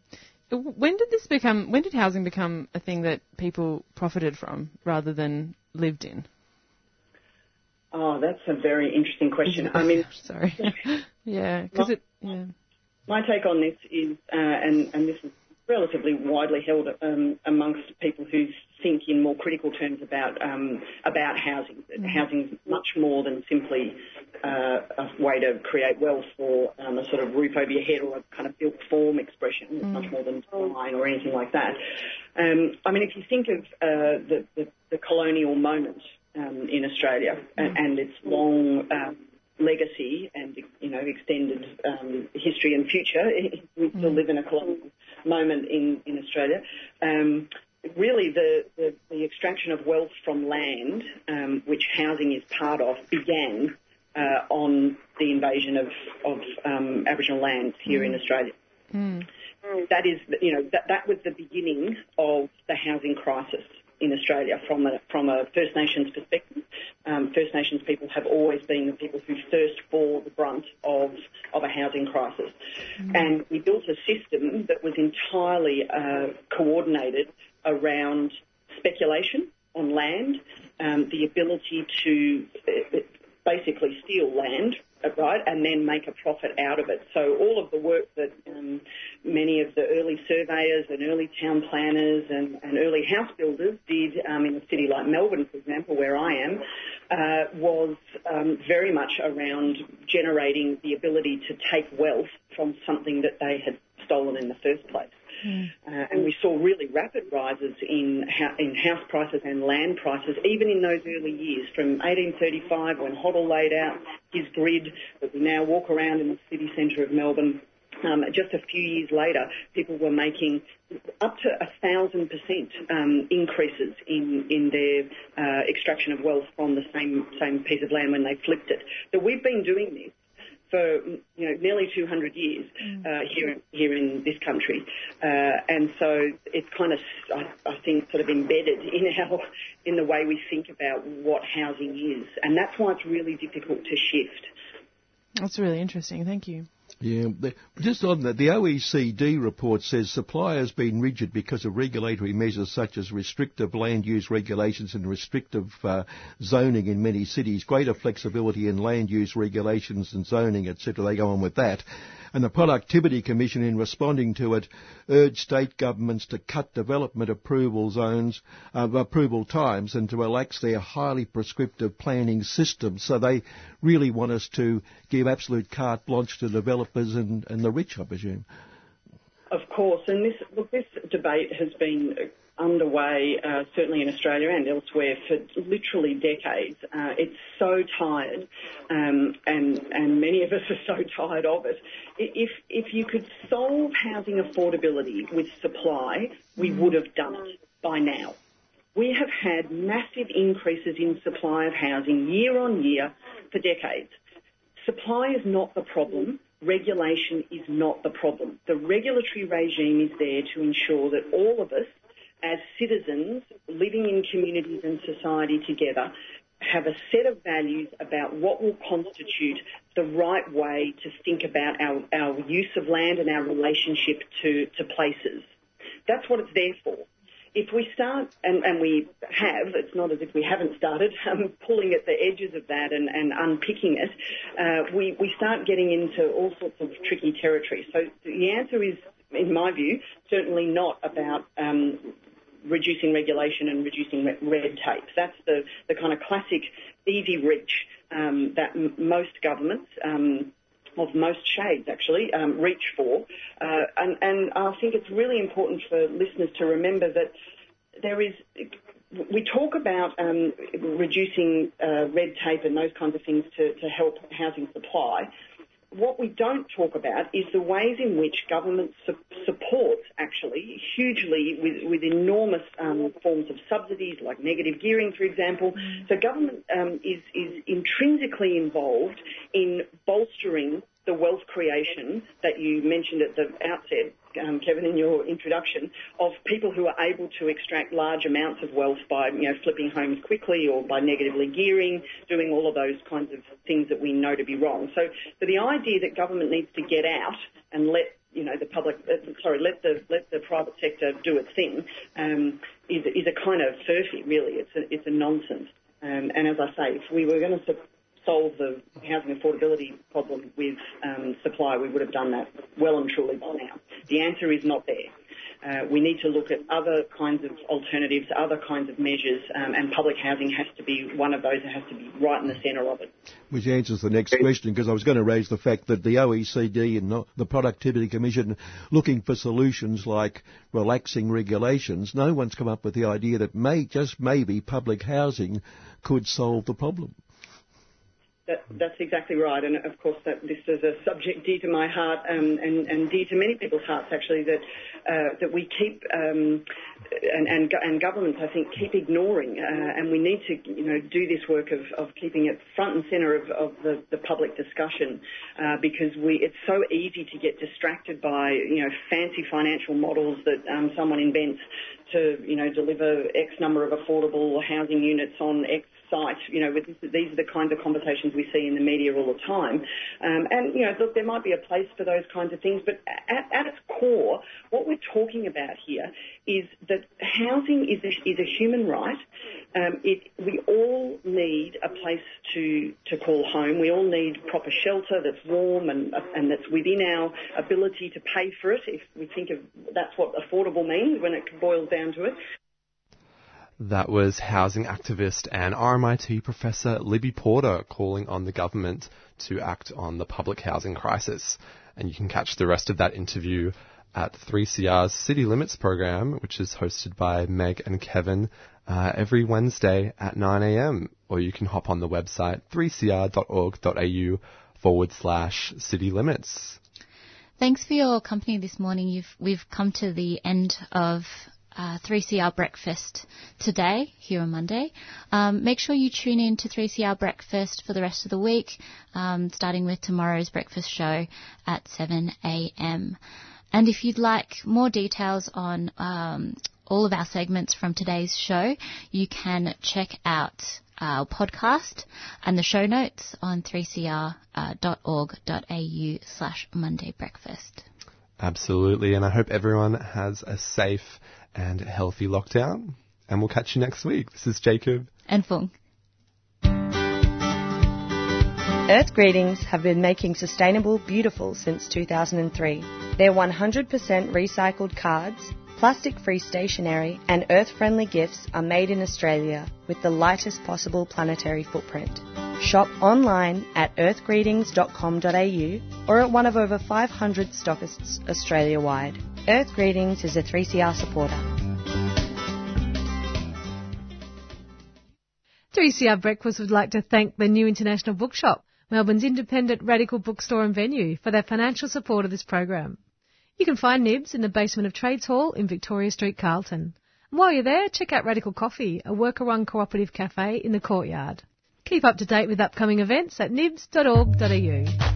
when did this become? When did housing become a thing that people profited from rather than lived in? Oh, that's a very interesting question. I mean, sorry, yeah, because it. Yeah. My take on this is, uh, and and this is relatively widely held um, amongst people who think in more critical terms about um, about housing. Mm-hmm. Housing is much more than simply uh, a way to create wealth or um, a sort of roof over your head or a kind of built form expression. It's mm-hmm. much more than design or anything like that. Um, I mean, if you think of uh, the, the, the colonial moment um, in Australia mm-hmm. and, and its long um, legacy and, you know, extended um, history and future, we still mm-hmm. live in a colonial moment in, in Australia. Um, really, the, the, the extraction of wealth from land, um, which housing is part of, began uh, on the invasion of, of um, Aboriginal lands here mm. in Australia. Mm. That is, you know, that, that was the beginning of the housing crisis in Australia from a, from a First Nations perspective. Um, First Nations people have always been the people who first bore the brunt of, of a housing crisis. Mm-hmm. And we built a system that was entirely uh, coordinated around speculation on land, um, the ability to uh, basically steal land, right, and then make a profit out of it. So all of the work that um, many of the early surveyors and early town planners and, and early house builders did um, in a city like Melbourne, for example, where I am, uh, was um, very much around generating the ability to take wealth from something that they had stolen in the first place. Mm. Uh, and we saw really rapid rises in ha- in house prices and land prices, even in those early years, from eighteen thirty-five when Hoddle laid out his grid that we now walk around in the city centre of Melbourne. Um, just a few years later, people were making up to a thousand percent increases in in their uh, extraction of wealth from the same same piece of land when they flipped it. So we've been doing this for you know nearly two hundred years uh, here in, here in this country, uh, and so it's kind of I, I think sort of embedded in our in the way we think about what housing is, and that's why it's really difficult to shift. That's really interesting. Thank you. Yeah, the, just on that, the O E C D report says supply has been rigid because of regulatory measures such as restrictive land use regulations and restrictive uh, zoning in many cities, greater flexibility in land use regulations and zoning, et cetera. They go on with that. And the Productivity Commission, in responding to it, urged state governments to cut development approval zones, uh, approval times, and to relax their highly prescriptive planning systems. So they really want us to give absolute carte blanche to developers and, and the rich, I presume. Of course, and this look, this debate has been underway, uh, certainly in Australia and elsewhere, for literally decades. Uh, it's so tired, um, and and many of us are so tired of it. If if you could solve housing affordability with supply, we would have done it by now. we have had massive increases in supply of housing year on year for decades. Supply is not the problem. Regulation is not the problem. The regulatory regime is there to ensure that all of us, as citizens living in communities and society together, have a set of values about what will constitute the right way to think about our, our use of land and our relationship to, to places. That's what it's there for. If we start, and, and we have, it's not as if we haven't started, um, pulling at the edges of that and, and unpicking it, uh, we, we start getting into all sorts of tricky territory. So the answer is, in my view, certainly not about um, reducing regulation and reducing red tape. That's the, the kind of classic easy reach um, that m- most governments... Um, of most shades, actually, um, reach for. Uh, and, and I think it's really important for listeners to remember that there is... We talk about um, reducing uh, red tape and those kinds of things to, to help housing supply. What we don't talk about is the ways in which government su- supports, actually, hugely with, with enormous um, forms of subsidies, like negative gearing, for example. So government um, is, is intrinsically involved in bolstering the wealth creation that you mentioned at the outset, um, Kevin, in your introduction, of people who are able to extract large amounts of wealth by, you know, flipping homes quickly or by negatively gearing, doing all of those kinds of things that we know to be wrong. So, so the idea that government needs to get out and let, you know, the public, uh, sorry, let the let the private sector do its thing um, is is a kind of furphy, really. It's a, it's a nonsense. Um, and as I say, if we were going to solve the housing affordability problem with um, supply, we would have done that well and truly by now. The answer is not there. Uh, we need to look at other kinds of alternatives, other kinds of measures, um, and public housing has to be one of those that has to be right in the centre of it. Which answers the next question, because I was going to raise the fact that the O E C D and the Productivity Commission looking for solutions like relaxing regulations, no one's come up with the idea that may just maybe public housing could solve the problem. That, that's exactly right, and of course that this is a subject dear to my heart um, and, and dear to many people's hearts, actually, that uh, that we keep um, and, and and governments, I think, keep ignoring, uh, and we need to, you know, do this work of, of keeping it front and centre of, of the, the public discussion, uh, because we it's so easy to get distracted by, you know, fancy financial models that um, someone invents to, you know, deliver X number of affordable housing units on X. You know, with this, these are the kinds of conversations we see in the media all the time. Um, and, you know, look, there might be a place for those kinds of things, but at, at its core, what we're talking about here is that housing is a, is a human right. Um, it, we all need a place to, to call home. We all need proper shelter that's warm and, and that's within our ability to pay for it, if we think of that's what affordable means when it boils down to it. That was housing activist and R M I T Professor Libby Porter calling on the government to act on the public housing crisis. And you can catch the rest of that interview at three C R's City Limits program, which is hosted by Meg and Kevin uh, every Wednesday at nine a.m. Or you can hop on the website three c r dot org dot a u forward slash City Limits. Thanks for your company this morning. You've, we've come to the end of... Uh, three C R Breakfast today, here on Monday. Um, make sure you tune in to three C R Breakfast for the rest of the week, um, starting with tomorrow's breakfast show at seven a.m. And if you'd like more details on um, all of our segments from today's show, you can check out our podcast and the show notes on three c r dot org dot a u slash Monday Breakfast. Absolutely, and I hope everyone has a safe and healthy lockdown. And we'll catch you next week. This is Jacob. And Fung. Earth Greetings have been making sustainable beautiful since two thousand three. Their one hundred percent recycled cards, plastic-free stationery and earth-friendly gifts are made in Australia with the lightest possible planetary footprint. Shop online at earth greetings dot com dot a u or at one of over five hundred stockists Australia-wide. Earth Greetings is a three C R supporter. three C R Breakfast would like to thank the New International Bookshop, Melbourne's independent radical bookstore and venue, for their financial support of this program. You can find Nibs in the basement of Trades Hall in Victoria Street, Carlton. While you're there, check out Radical Coffee, a worker-run cooperative cafe in the courtyard. Keep up to date with upcoming events at nibs dot org dot a u.